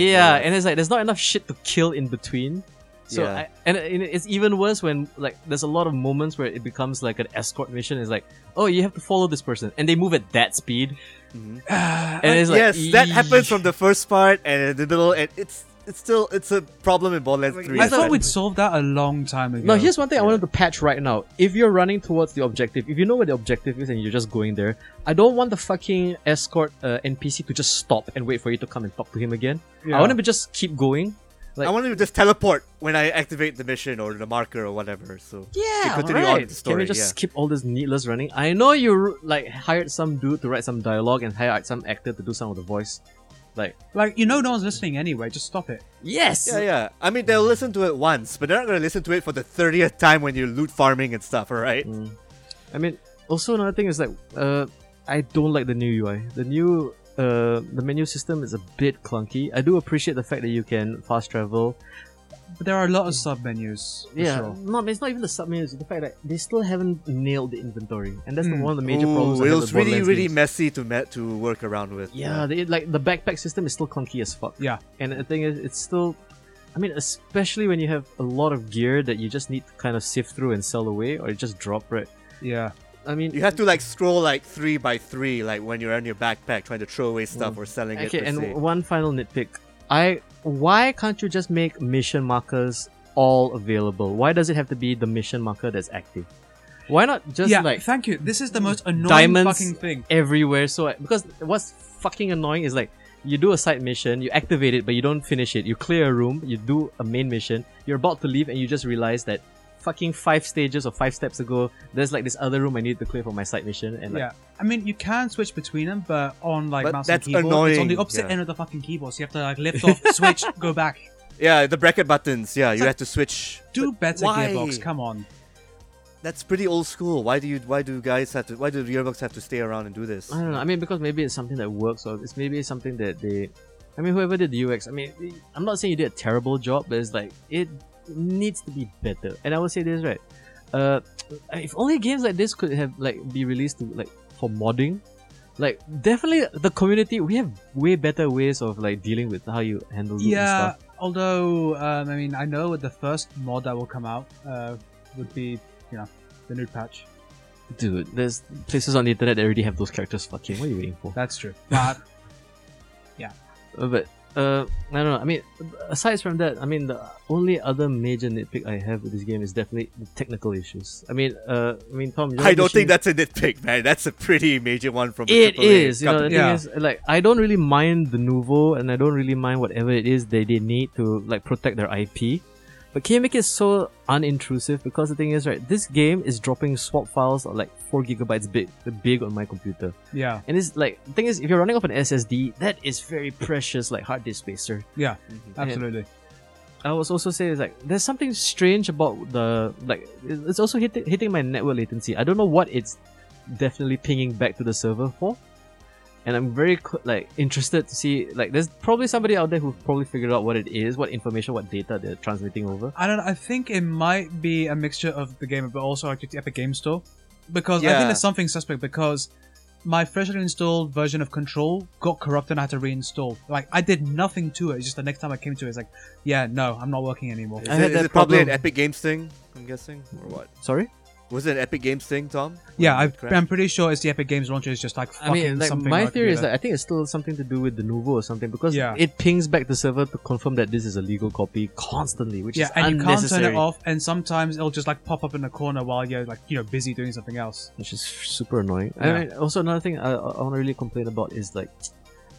it's like, there's not enough shit to kill in between. So, and it's even worse when, like, there's a lot of moments where it becomes like an escort mission. It's like, oh, you have to follow this person. And they move at that speed. Mm-hmm. And it's like, yes, that happens from the first part and in the middle, and it's a problem in Borderlands 3. I thought we'd solved that a long time ago. No, here's one thing I wanted to patch right now. If you're running towards the objective, if you know where the objective is and you're just going there, I don't want the fucking escort NPC to just stop and wait for you to come and talk to him again. Yeah. I want him to just keep going. Like, I want to just teleport when I activate the mission or the marker or whatever. So yeah, right. Can we just skip all this needless running? I know you like hired some dude to write some dialogue and hired some actor to do some of the voice. Like you know no one's listening anyway, just stop it. Yes! Yeah. I mean, they'll listen to it once, but they're not going to listen to it for the 30th time when you're loot farming and stuff, alright? Mm. I mean, also another thing is like, I don't like the new UI. The new, the menu system is a bit clunky. I do appreciate the fact that you can fast travel. But there are a lot of sub-menus. Yeah, sure. It's not even the sub-menus, it's the fact that they still haven't nailed the inventory. And that's one of the major problems. It was really, really messy to work around with. Yeah, the backpack system is still clunky as fuck. Yeah. And the thing is, it's still... I mean, especially when you have a lot of gear that you just need to kind of sift through and sell away, or you just drop it. Yeah. I mean, you have to like scroll like 3x3 like when you're on your backpack trying to throw away stuff or selling it. Okay, and one final nitpick. Why can't you just make mission markers all available? Why does it have to be the mission marker that's active? Why not just thank you. This is the most annoying fucking thing everywhere. So because what's fucking annoying is like you do a side mission, you activate it, but you don't finish it. You clear a room, you do a main mission, you're about to leave, and you just realize that fucking 5 stages or 5 steps ago, there's like this other room I need to clear for my side mission. And I mean you can switch between them, but on like mouse and keyboard, annoying. It's on the opposite end of the fucking keyboard, so you have to like lift off, switch, go back. Yeah, the bracket buttons. Yeah, it's you have to switch. Do better, why? Gearbox. Come on, that's pretty old school. Why do Gearbox have to stay around and do this? I don't know. I mean, because maybe it's something that works, or it's maybe something that they. I mean, whoever did the UX. I mean, I'm not saying you did a terrible job, but it's like it needs to be better. And I will say this, right? If only games like this could have be released to, for modding. Like, definitely the community, we have way better ways of like dealing with how you handle loot and stuff. Although, I mean, I know the first mod that will come out would be, the nude patch. Dude, there's places on the internet that already have those characters fucking. What are you waiting for? That's true. But, yeah. But, I don't know. I mean, aside from that, I mean, the only other major nitpick I have with this game is definitely the technical issues. I mean, Tom, I don't think that's a nitpick, man. That's a pretty major one from the AAA. It is. You know, the thing is, like, I don't really mind the nouveau, and I don't really mind whatever it is they need to like protect their IP. But can you make it so unintrusive? Because the thing is, right, this game is dropping swap files of like 4 gigabytes big on my computer. Yeah. And it's like, the thing is, if you're running off an SSD, that is very precious, like hard disk space, sir. Yeah, absolutely. And I was also saying, like, there's something strange about the, like, it's also hitting my network latency. I don't know what it's definitely pinging back to the server for. And I'm very interested to see, like, there's probably somebody out there who probably figured out what it is, what information, what data they're transmitting over. I don't know, I think it might be a mixture of the game, but also like the Epic Game Store, because I think there's something suspect, because my freshly installed version of Control got corrupted and I had to reinstall. Like, I did nothing to it, it's just the next time I came to it, it's like, yeah, no, I'm not working anymore. Is it probably an Epic Games thing, I'm guessing, or what? Sorry? Was it an Epic Games thing, Tom? Yeah, I'm pretty sure it's the Epic Games launcher. It's just like fucking something. My theory is that I think it's still something to do with the nouveau or something, because it pings back the server to confirm that this is a legal copy constantly, which is unnecessary. You can't turn it off, and sometimes it'll just like pop up in the corner while you're like busy doing something else, which is super annoying. Yeah. I mean, also another thing I want to really complain about is like,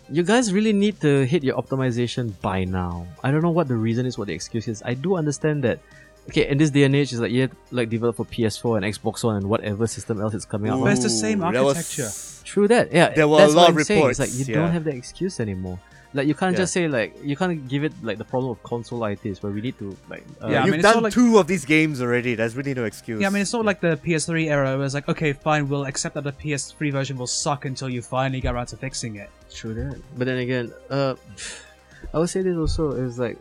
you guys really need to hit your optimization by now. I don't know what the reason is, what the excuse is. I do understand that. Okay, in this day and age, it's like you have to like develop for PS4 and Xbox One and whatever system else is coming out. But it's the same architecture. True that. Yeah, there were a lot of reports. It's like you don't have that excuse anymore. Like you can't just say like you can't give it like the problem of console ITs where we need to like. I mean, you've done 2 of these games already. There's really no excuse. Yeah, I mean it's not like the PS3 era where it's like okay, fine, we'll accept that the PS3 version will suck until you finally get around to fixing it. True that. But then again, I would say this also is like.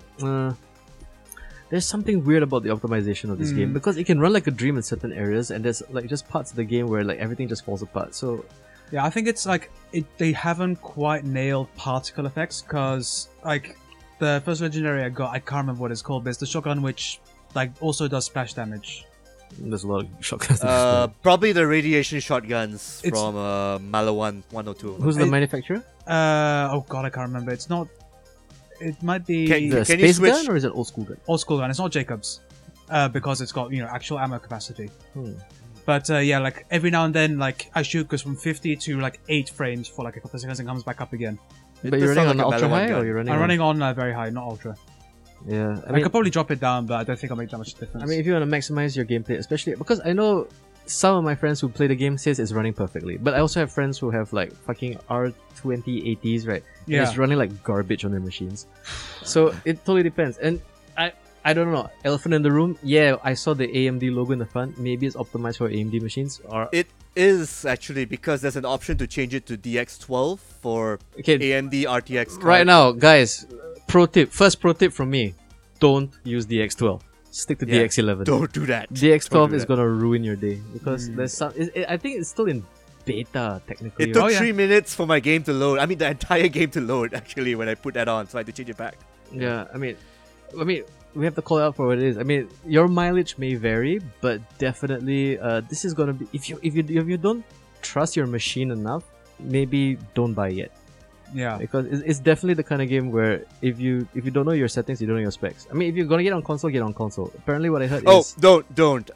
There's something weird about the optimization of this game, because it can run like a dream in certain areas, and there's like just parts of the game where like everything just falls apart. So, yeah, I think it's like they haven't quite nailed particle effects, because like the first legendary I got, I can't remember what it's called, but it's the shotgun which like also does splash damage. There's a lot of shotguns. Probably the radiation shotguns from Malawan 102. Who's the manufacturer? Oh god, I can't remember. It's not. It might be the space gun, or is it old school gun? Old school gun. It's not Jacobs, because it's got actual ammo capacity. But like every now and then, like I shoot goes from 50 to like 8 frames for like a couple of seconds and comes back up again. But you're running on ultra high, or you're running? I'm running on very high, not ultra. Yeah, I mean, I could probably drop it down, but I don't think I'll make that much difference. I mean, if you want to maximize your gameplay, especially because I know some of my friends who play the game says it's running perfectly, but I also have friends who have like fucking R2080s, right? Yeah, and it's running like garbage on their machines. So it totally depends. And I don't know. Elephant in the room. Yeah, I saw the AMD logo in the front. Maybe it's optimized for AMD machines, or it is actually, because there's an option to change it to DX12 for AMD RTX card. Right now, guys, pro tip. First pro tip from me: don't use DX12. Stick to DX11. Don't do that. DX12 is gonna ruin your day, because there's some. I think it's still in beta technically. It took 3 minutes for my game to load. I mean, the entire game to load actually when I put that on, so I had to change it back. Yeah, I mean. We have to call it out for what it is. I mean, your mileage may vary, but definitely, this is gonna be, if you don't trust your machine enough, maybe don't buy it. Yeah, because it's definitely the kind of game where if you don't know your settings, you don't know your specs. I mean, if you're gonna get on console, get on console. Apparently, what I heard is don't.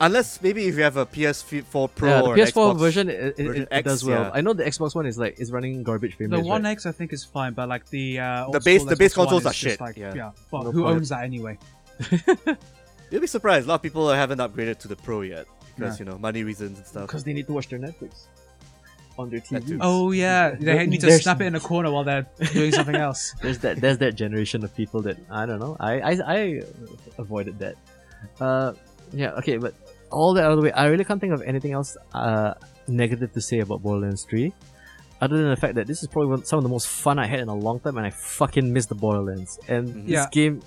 Unless maybe if you have a PS4 Pro or PS4 Xbox version, it does well. Yeah. I know the Xbox One is like is running garbage frames. The One X I think is fine, but like the base consoles are shit. Like, yeah. But who owns that anyway? You'll be surprised. A lot of people haven't upgraded to the Pro yet because you know, money reasons and stuff. Because they need to watch their Netflix on their TV. Oh yeah, they need to snap it in a corner while they're doing something else. There's that generation of people that I don't know. I avoided that. Okay, but all that out of the way, I really can't think of anything else negative to say about Borderlands 3, other than the fact that this is probably some of the most fun I had in a long time, and I fucking miss the Borderlands. And this game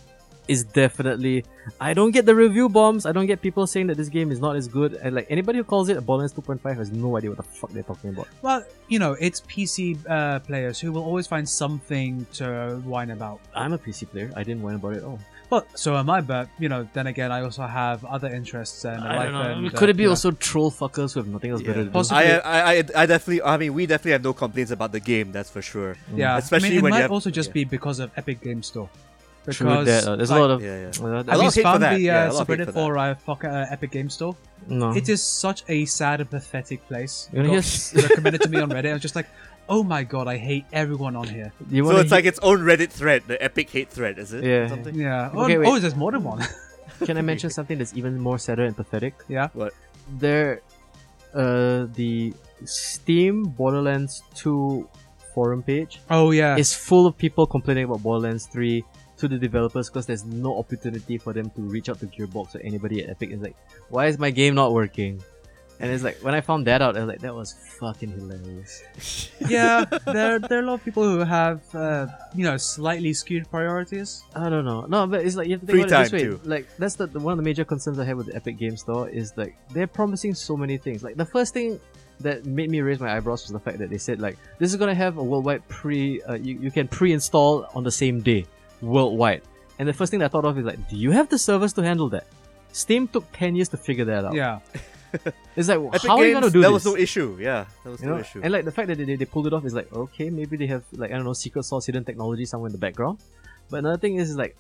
is definitely, I don't get the review bombs. I don't get people saying that this game is not as good, and like anybody who calls it a Borderlands 2.5 has no idea what the fuck they're talking about. Well, you know, it's PC players who will always find something to whine about. I'm a PC player. I didn't whine about it at all. Well, so am I, but you know, then again, I also have other interests and I don't know. And, could it be also troll fuckers who have nothing else better to do? Possibly. I definitely. I mean, we definitely have no complaints about the game. That's for sure. Yeah, especially it when might also just be because of Epic Games Store. Because there's a lot of have you found the subreddit for Epic Games Store? No. It is such a sad and pathetic place. Recommended to me on Reddit. I was just like, oh my god, I hate everyone on here. So it's like its own Reddit thread, the Epic hate thread, is it? Yeah. Something? Yeah. Okay, oh, there's more than one. Can I mention something that's even more sadder and pathetic? Yeah. What? There, the Steam Borderlands 2 forum page. Oh yeah. Is full of people complaining about Borderlands 3. To the developers, because there's no opportunity for them to reach out to Gearbox or anybody at Epic. It's like, why is my game not working? And it's like, when I found that out, I was like, that was fucking hilarious. Yeah, there are a lot of people who have slightly skewed priorities. I don't know. No, but it's like you have to think about it this way. Too. Like that's the one of the major concerns I have with the Epic Games Store is like they're promising so many things. Like the first thing that made me raise my eyebrows was the fact that they said like this is gonna have a worldwide you can pre-install on the same day. Worldwide. And the first thing that I thought of is like, do you have the servers to handle that? Steam took 10 years to figure that out. Yeah. It's like, how are you gonna do this? That was no issue. Yeah, that was no issue. And like the fact that they pulled it off is like, okay, maybe they have like, I don't know, secret sauce, hidden technology somewhere in the background. But another thing is like,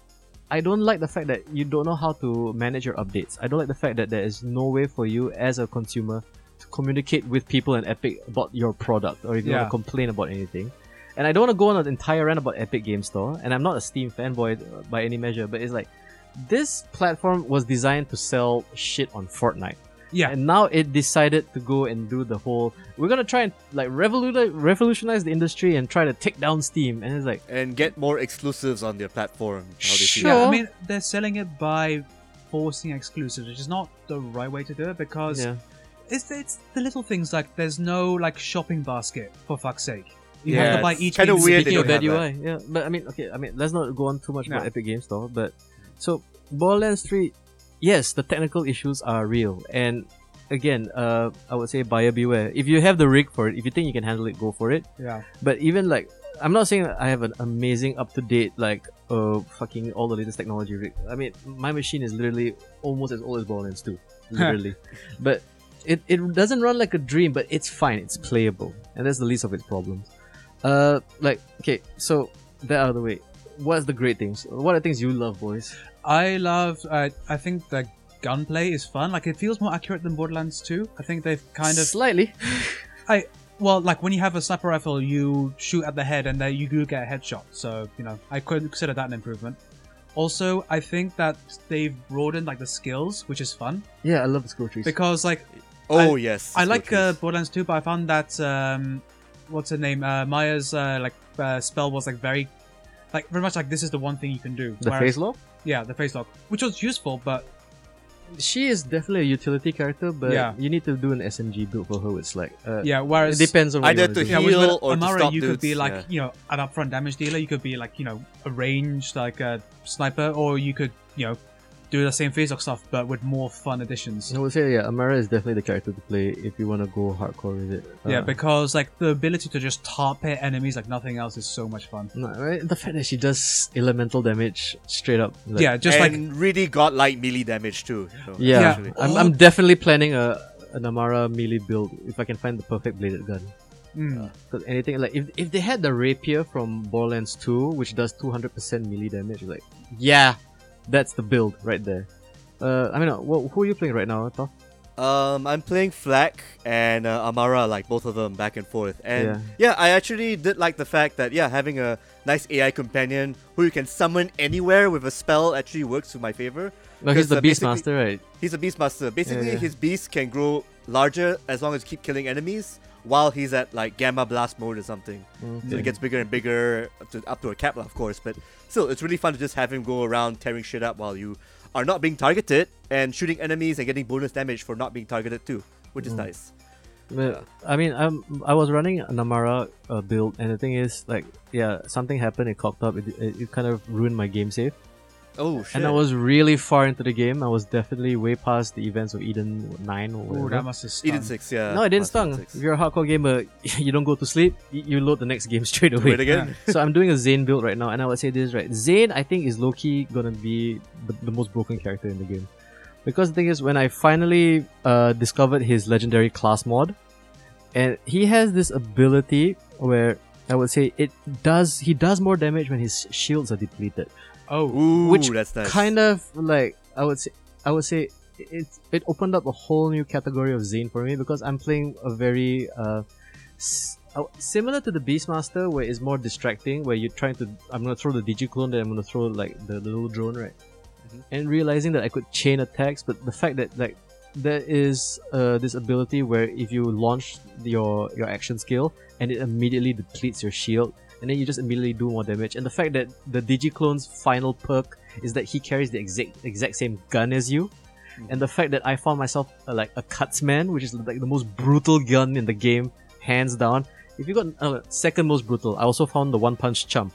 I don't like the fact that you don't know how to manage your updates. I don't like the fact that there is no way for you as a consumer to communicate with people in Epic about your product, or if you want to complain about anything. And I don't want to go on an entire rant about Epic Games Store, and I'm not a Steam fanboy by any measure, but it's like, this platform was designed to sell shit on Fortnite. Yeah. And now it decided to go and do the whole, we're going to try and like revolutionize the industry and try to take down Steam. And it's like... And get more exclusives on their platform. Sure. Yeah, I mean, they're selling it by forcing exclusives, which is not the right way to do it, because it's the little things, like there's no like shopping basket, for fuck's sake. You have to buy each kind of weird that UI. Yeah, but I mean, let's not go on too much about Epic Games Store. But so Borderlands 3, yes, the technical issues are real. And again, I would say buyer beware. If you have the rig for it, if you think you can handle it, go for it. Yeah. But even like, I'm not saying I have an amazing up to date like fucking all the latest technology rig. I mean, my machine is literally almost as old as Borderlands 2, literally. But it doesn't run like a dream, but it's fine. It's playable, and that's the least of its problems. So that out of the way. What's the great things? What are things you love, boys? I love. I think the gunplay is fun. Like it feels more accurate than Borderlands 2. I think they've kind of slightly. Like when you have a sniper rifle, you shoot at the head, and then you do get a headshot. So you know, I could consider that an improvement. Also, I think that they've broadened like the skills, which is fun. Yeah, I love the skill trees. Because like, I like Borderlands 2, but I found that what's her name, Maya's spell was like very much like this is the one thing you can do. The phase lock. Yeah, the phase lock, which was useful, but she is definitely a utility character. But you need to do an SMG build for her. It's like whereas it depends on what either to heal or Amara, to stop you dudes, could be like an upfront damage dealer. You could be like a ranged sniper, or you could do the same phase lock stuff but with more fun additions. I would say Amara is definitely the character to play if you want to go hardcore with it. Because like the ability to just tar pair enemies like nothing else is so much fun. No, right? The fact that she does elemental damage straight up. Really godlike melee damage too. So, I'm definitely planning an Amara melee build if I can find the perfect bladed gun. Anything like if they had the rapier from Borderlands 2, which does 200% melee damage, that's the build right there. Who are you playing right now, Toph? I'm playing Flak and Amara, like both of them back and forth. And I actually did like the fact that having a nice AI companion who you can summon anywhere with a spell actually works to my favor. No, he's the Beastmaster, right? He's a Beastmaster. Basically, his beast can grow larger as long as you keep killing enemies while he's at like Gamma Blast mode or something. Okay. So it gets bigger and bigger up to a cap, of course. But still, it's really fun to just have him go around tearing shit up while you are not being targeted and shooting enemies and getting bonus damage for not being targeted too, which is nice. I was running an Amara build, and the thing is, something happened. It cocked up. It kind of ruined my game save. Oh shit! And I was really far into the game. I was definitely way past the events of Eden 9 or whatever. That must have stung. Eden 6, No, it didn't stung. If you're a hardcore gamer, you don't go to sleep. You load the next game straight away. Wait again. So I'm doing a Zane build right now, and I would say this, right? Zane, I think, is low-key gonna be the most broken character in the game. Because the thing is, when I finally discovered his legendary class mod, and he has this ability where I would say he does more damage when his shields are depleted. Oh, which that's nice. Kind of like I would say it opened up a whole new category of Zane for me, because I'm playing a very similar to the Beastmaster, where it's more distracting, where you're trying to I'm gonna throw the digiclone, then I'm gonna throw like the little drone, right? Mm-hmm. And realizing that I could chain attacks, but the fact that like there is this ability where if you launch your action skill and it immediately depletes your shield, and then you just immediately do more damage. And the fact that the Digiclone's final perk is that he carries the exact same gun as you. Mm-hmm. And the fact that I found myself a Cutsman, which is like the most brutal gun in the game, hands down. If you got second most brutal, I also found the One Punch Chump.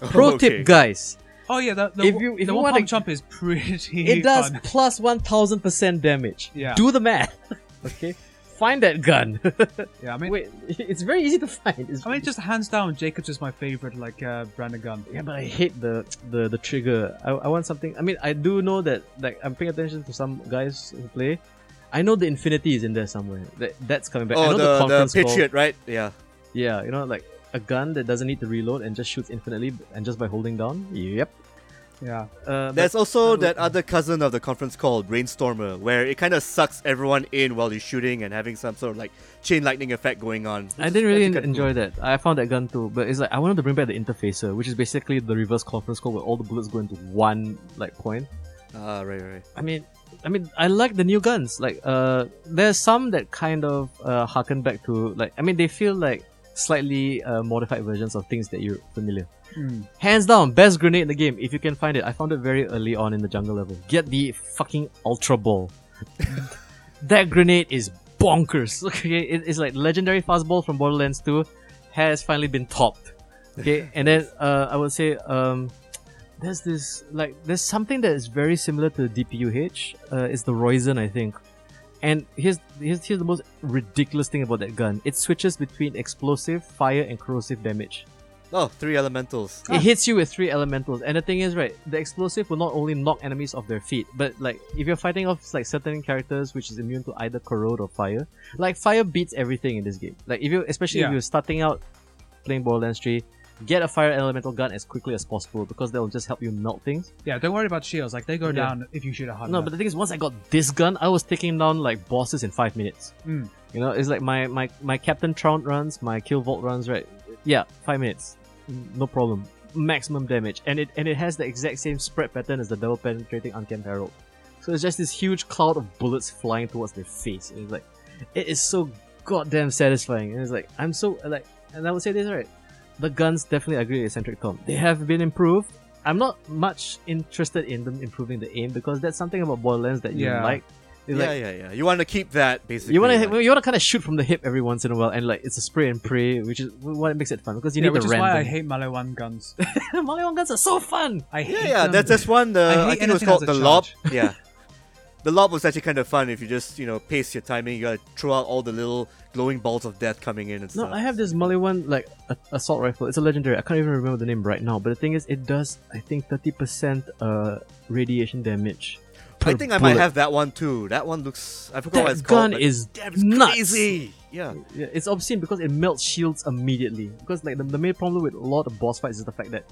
Pro tip, guys. Oh yeah, the One Punch Chump is pretty It does fun. Plus 1000% damage. Yeah. Do the math. Okay. Find that gun. It's very easy to find. Just hands down, Jacob's is my favorite brand of gun. Yeah, but I hate the trigger. I want something. I do know that I'm paying attention to some guys who play. I know the Infinity is in there somewhere. That's coming back. Oh, I know the Patriot, right? Yeah. Yeah, a gun that doesn't need to reload and just shoots infinitely and just by holding down. Yep. Yeah. There's also that other cousin of the conference called Rainstormer, where it kind of sucks everyone in while you're shooting and having some sort of chain lightning effect going on. I didn't really enjoy that. I found that gun too, but it's I wanted to bring back the Interfacer, which is basically the reverse conference call where all the bullets go into one point. Ah, right. I like the new guns. There's some that kind of harken back to they feel like slightly modified versions of things that you're familiar. Hands down, best grenade in the game if you can find it. I found it very early on in the jungle level. Get the fucking Ultra Ball. That grenade is bonkers. Okay, it's like legendary fastball from Borderlands 2 has finally been topped. Okay, and then I would say there's this there's something that is very similar to the DPUH. It's the Roizen, I think. And here's the most ridiculous thing about that gun. It switches between explosive, fire, and corrosive damage. Oh, 3 elementals. It hits you with 3 elementals. And the thing is, right, the explosive will not only knock enemies off their feet, but, if you're fighting off, certain characters which is immune to either corrode or fire, fire beats everything in this game. If you're starting out playing Borderlands 3, get a fire elemental gun as quickly as possible, because that will just help you melt things. Yeah, don't worry about shields. They go down if you shoot a hard gun. No, but the thing is, once I got this gun, I was taking down, bosses in 5 minutes. It's my Captain Trout runs, my Kill Vault runs, right? Yeah, 5 minutes. No problem. maximum damage, and it has the exact same spread pattern as the double penetrating uncanny herald. So it's just this huge cloud of bullets flying towards their face. It's like, it is so goddamn satisfying. And it's like, I'm so like, and I would say this, right? The guns, definitely agree with eccentric Tom. They have been improved. I'm not much interested in them improving the aim, because that's something about Borderlands that you like. It's You want to keep that, basically. You want to kind of shoot from the hip every once in a while, and like it's a spray and pray, which is what makes it fun, because you need the random. Which is why I hate melee one guns. Melee one guns are so fun. I hate them. That's one. I think it was called the lob. Yeah. The lob was actually kind of fun if you just, you know, pace your timing. You gotta throw out all the little glowing balls of death coming in and stuff. No, I have this melee one, like, assault rifle. It's a legendary. I can't even remember the name right now. But the thing is, it does, I think, 30% radiation damage. I think I might have that one too. That one looks... I forgot what it's called. That gun is nuts. Crazy. Yeah. It's obscene because it melts shields immediately. Because, like, the main problem with a lot of boss fights is the fact that,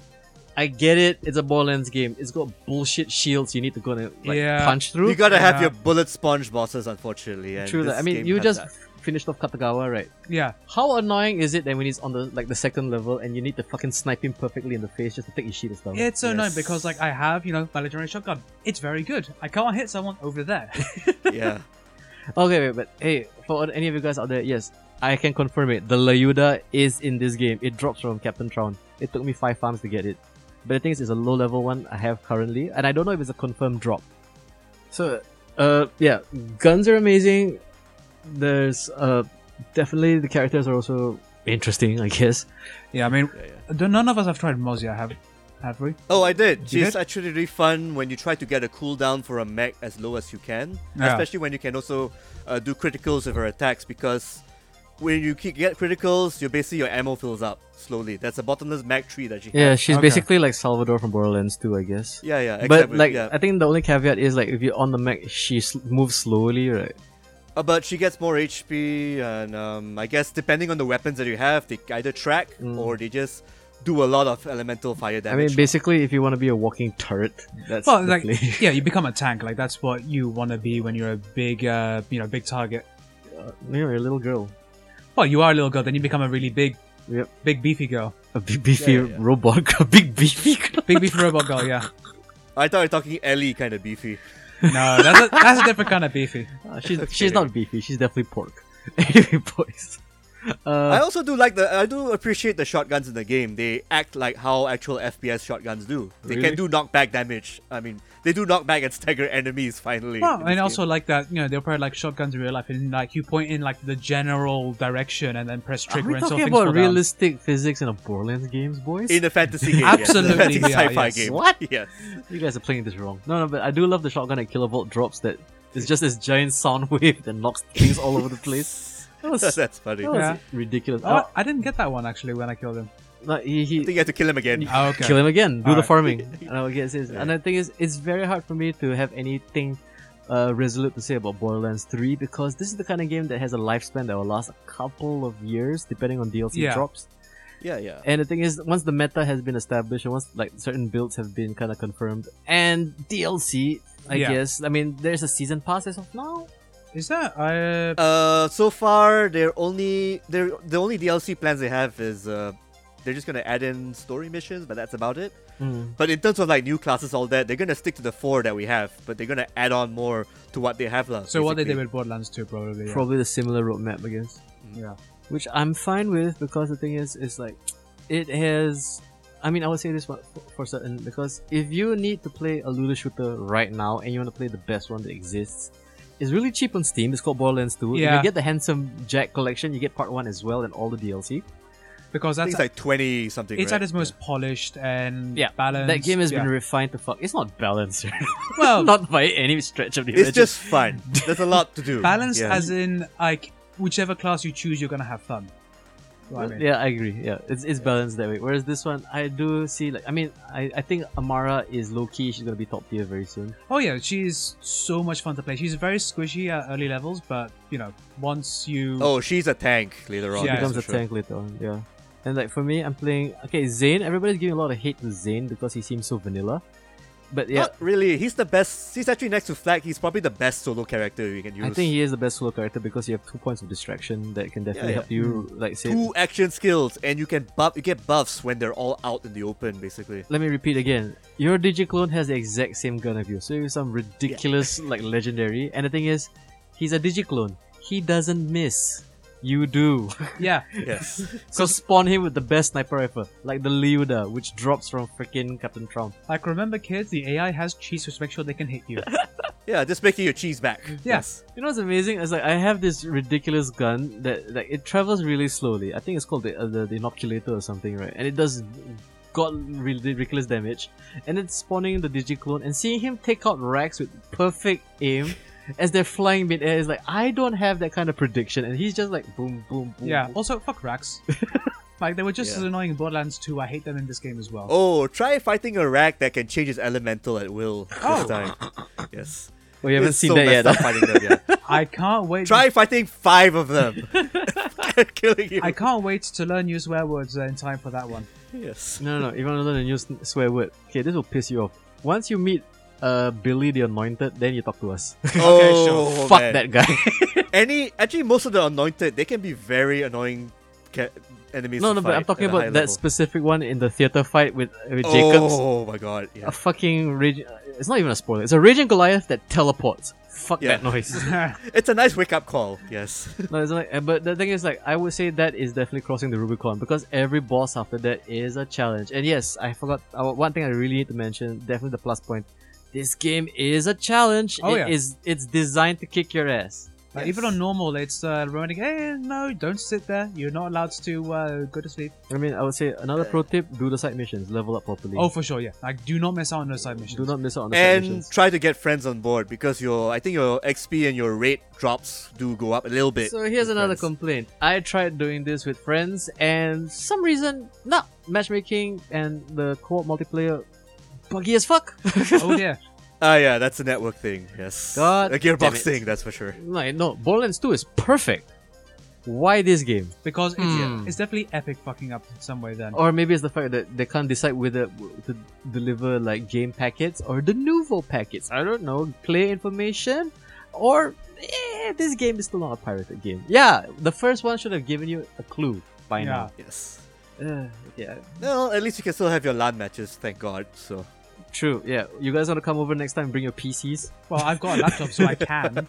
I get it, it's a Borderlands game. It's got bullshit shields you need to go and like, punch through. You gotta have your bullet sponge bosses, unfortunately. And true, I mean, you just finished off Katagawa, right? Yeah. How annoying is it that when he's on the like the second level and you need to fucking snipe him perfectly in the face just to take his shield and stuff? Yeah, it's so annoying because like I have, you know, my legendary shotgun. It's very good. I can't hit someone over there. Yeah. Okay, wait, but hey, for any of you guys out there, yes, I can confirm it. The Layuda is in this game. It drops from Captain Tron. It took me 5 farms to get it. But the thing is, it's a low-level one I have currently, and I don't know if it's a confirmed drop. So, yeah, guns are amazing. There's, definitely the characters are also interesting, I guess. Yeah, I mean, none of us have tried Mozia, have we? Oh, I did. She's actually really fun when you try to get a cooldown for a mech as low as you can, especially when you can also do criticals with her attacks, because when you get criticals, you're basically your ammo fills up slowly. That's a bottomless mag tree that she has. Yeah, she's basically like Salvador from Borderlands 2, I guess. Yeah, exactly. But like, I think the only caveat is like if you're on the mag, she moves slowly, right? But she gets more HP, and I guess depending on the weapons that you have, they either track or they just do a lot of elemental fire damage. I mean, basically, if you want to be a walking turret, that's like you become a tank. Like that's what you want to be when you're a big, big target. You're a little girl. Well, you are a little girl, then you become a really big, big beefy girl. A big beefy robot girl. Big beefy girl. Big beefy robot girl, yeah. I thought you were talking Ellie kind of beefy. No, that's a different kind of beefy. She's not beefy, she's definitely pork. Anyway, boys. I also do like I do appreciate the shotguns in the game. They act like how actual FPS shotguns do. They can do knockback damage. I mean, they do knockback and stagger enemies. Finally, well, and also like that, you know, they'll probably like shotguns in real life, and like you point in like the general direction and then press trigger. Are we and talking about realistic physics in a Borderlands games, boys? In a fantasy game, absolutely, yes. Sci-fi game. What? Yes, you guys are playing this wrong. No, but I do love the shotgun at kilovolt drops. That it's just this giant sound wave that knocks things all over the place. That's funny. That was ridiculous. Oh, I didn't get that one actually when I killed him. No, I think you had to kill him again. Oh, okay. Kill him again. Do the farming. And the thing is, it's very hard for me to have anything resolute to say about Borderlands 3, because this is the kind of game that has a lifespan that will last a couple of years depending on DLC drops. Yeah. And the thing is, once the meta has been established and once like certain builds have been kind of confirmed and DLC, I guess. I mean, there's a season pass as of now. Is that so far the only DLC plans they have is they're just gonna add in story missions, but that's about it. But in terms of like new classes, all that, they're gonna stick to the 4 that we have, but they're gonna add on more to what they have last. So basically, what they did with Borderlands 2 probably the similar roadmap, I guess. Yeah, which I'm fine with, because the thing is, it's like it has. I mean, I would say this one for certain, because if you need to play a looter shooter right now and you want to play the best one that exists. It's really cheap on Steam. It's called Borderlands 2. Yeah. If you get the Handsome Jack collection, you get part 1 as well and all the DLC. Because that's like 20 something. It's at its most polished and balanced. That game has been refined to fuck. It's not balanced. Well, not by any stretch of the imagination. It's just fun. There's a lot to do. Balanced as in like whichever class you choose, you're gonna have fun. Well, yeah, I agree. Yeah, it's balanced that way. Whereas this one, I do see like I think Amara is low key. She's gonna be top tier very soon. Oh yeah, she is so much fun to play. She's very squishy at early levels, but you know once you she's a tank later on. She becomes a tank later on. Yeah, and like for me, I'm playing Zane. Everybody's giving a lot of hate to Zane because he seems so vanilla. But yeah, not really. He's the best. He's actually next to Flag. He's probably the best solo character you can use. I think he is the best solo character because you have 2 points of distraction that can definitely help you. Like save. 2 action skills, and you can buff. You get buffs when they're all out in the open, basically. Let me repeat again. Your Digiclone has the exact same gun as you, so you have some ridiculous like legendary. And the thing is, he's a Digiclone. He doesn't miss. You do. Yeah. Yes. So spawn him with the best sniper rifle, like the Liuda, which drops from freaking Captain Trump. Like, remember kids, the AI has cheese to make sure they can hit you. Yeah, just making your cheese back. Yeah. Yes. You know what's amazing? It's like, I have this ridiculous gun that like it travels really slowly. I think it's called the inoculator or something, right? And it does ridiculous damage. And it's spawning the Digiclone and seeing him take out racks with perfect aim. As they're flying mid-air, it's like, I don't have that kind of prediction. And he's just like, boom, boom, boom. Yeah, boom. Also, fuck Rax. Like, they were just as annoying in Borderlands 2. I hate them in this game as well. Oh, try fighting a Rax that can change his elemental at will this time. Yes. We haven't seen that yet. Fighting them yet. I can't wait. Try fighting 5 of them. Killing you. I can't wait to learn new swear words in time for that one. Yes. No. If you want to learn a new swear word, okay, this will piss you off. Once you meet Billy the Anointed, then you talk to us. Okay, sure. Fuck man. That guy. Actually, most of the Anointed, they can be very annoying enemies. No, but I'm talking about that specific one in the theater fight with Jacobs. Oh my god! Yeah. A fucking raging. It's not even a spoiler. It's a raging Goliath that teleports. Fuck that noise. It's a nice wake up call. Yes. No, it's like, but the thing is, like, I would say that is definitely crossing the Rubicon because every boss after that is a challenge. And yes, I forgot one thing I really need to mention. Definitely the plus point. This game is a challenge. It's designed to kick your ass. Yes. Even on normal, it's running, hey, no, don't sit there. You're not allowed to go to sleep. I mean, I would say another pro tip, do the side missions. Level up properly. Oh, for sure, yeah. Like, do not miss out on those side missions. Do not miss out on the side missions. And try to get friends on board because I think your XP and your rate drops do go up a little bit. So here's another complaint. I tried doing this with friends and for some reason, matchmaking and the co-op multiplayer buggy as fuck. Oh yeah. Yeah, that's a network thing. Yes. God. A Gearbox thing, that's for sure. No, Borderlands 2 is perfect. Why this game? Because it's definitely Epic fucking up in some way then. Or maybe it's the fact that they can't decide whether to deliver like game packets or the Nouveau packets. I don't know, player information or this game is still not a pirated game. Yeah, the first one should have given you a clue by now. Yes. Yeah. Well, at least you can still have your LAN matches, thank God. So. True, yeah. You guys want to come over next time and bring your PCs? Well, I've got a laptop, so I can.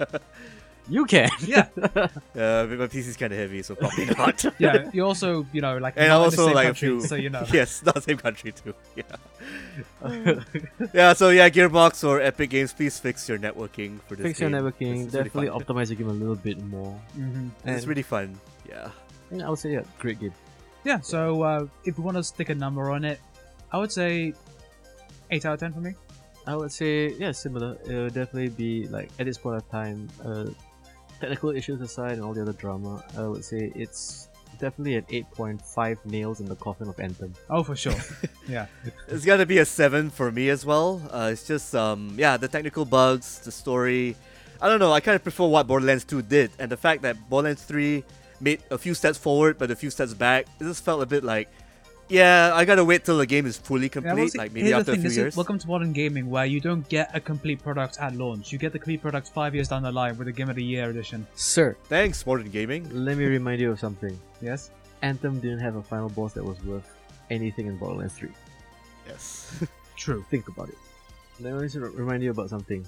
You can? Yeah. But my PC's kind of heavy, so probably not. Yeah, you also, like... And also, like, country, a few... So, Yes, not the same country, too. Yeah. Gearbox or Epic Games, please fix your networking for this game. Fix your networking. Definitely really optimize your game a little bit more. Mm-hmm. And it's really fun. Yeah. And I would say, great game. Yeah, so if we want to stick a number on it, I would say... 8 out of 10 for me? I would say, similar. It would definitely be, like, at this point of time, technical issues aside and all the other drama, I would say it's definitely an 8.5 nails in the coffin of Anthem. Oh, for sure. Yeah. It's got to be a 7 for me as well. It's just, the technical bugs, the story. I don't know, I kind of prefer what Borderlands 2 did, and the fact that Borderlands 3 made a few steps forward but a few steps back, it just felt a bit like, I gotta wait till the game is fully complete, maybe after a few years. Welcome to modern gaming, where you don't get a complete product at launch. You get the complete product 5 years down the line with a Game of the Year edition. Sir. Thanks, modern gaming. Let me remind you of something. Yes? Anthem didn't have a final boss that was worth anything in Borderlands 3. Yes. True. Think about it. Let me remind you about something.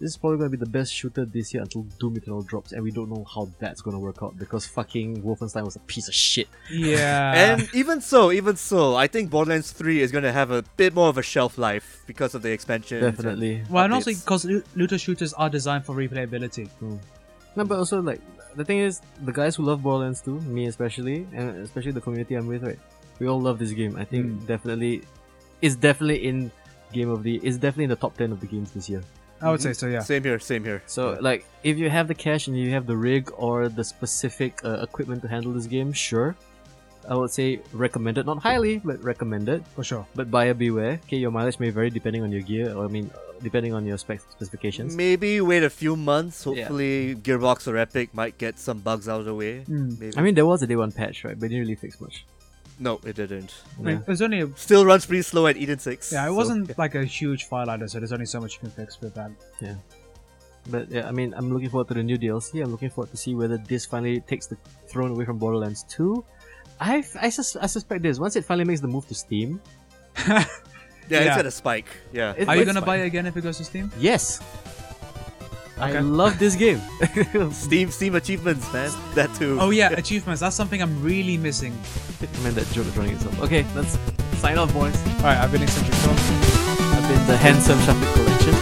This is probably going to be the best shooter this year until Doom Eternal drops, and we don't know how that's going to work out because fucking Wolfenstein was a piece of shit. Yeah. And even so, I think Borderlands 3 is going to have a bit more of a shelf life because of the expansion. Definitely. Well, and also because looter shooters are designed for replayability. No, but also, like, the thing is, the guys who love Borderlands 2, me especially, and especially the community I'm with, right? We all love this game. I think definitely, it's definitely in the top 10 of the games this year. I would say so, yeah. Same here. So, like, if you have the cash and you have the rig or the specific equipment to handle this game, sure. I would say recommended, not highly, but recommended. For sure. But buyer beware. Okay, your mileage may vary depending on your gear, or depending on your specifications. Maybe wait a few months. Hopefully, Gearbox or Epic might get some bugs out of the way. Maybe. I mean, there was a day one patch, right? But it didn't really fix much. No, it didn't. I mean, it was only still runs pretty slow at Eden 6. Yeah, it wasn't like a huge file either, so there's only so much you can fix with that. Yeah. But yeah, I mean, I'm looking forward to the new DLC. I'm looking forward to see whether this finally takes the throne away from Borderlands 2. I suspect this. Once it finally makes the move to Steam... It's at a spike. Yeah. Are you going to buy it again if it goes to Steam? Yes. Okay. I love this game. Steam achievements, man. That too. Oh yeah, achievements. That's something I'm really missing. I mean, that joke is running itself. Okay, let's sign off, boys. Alright, I've been Eccentric Soul. I've been the Handsome Shampoo Collection.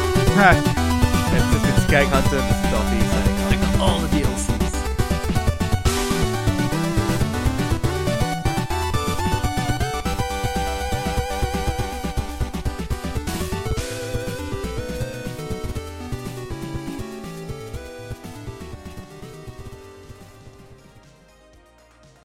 This is Gag Hunter. This is Dolphy.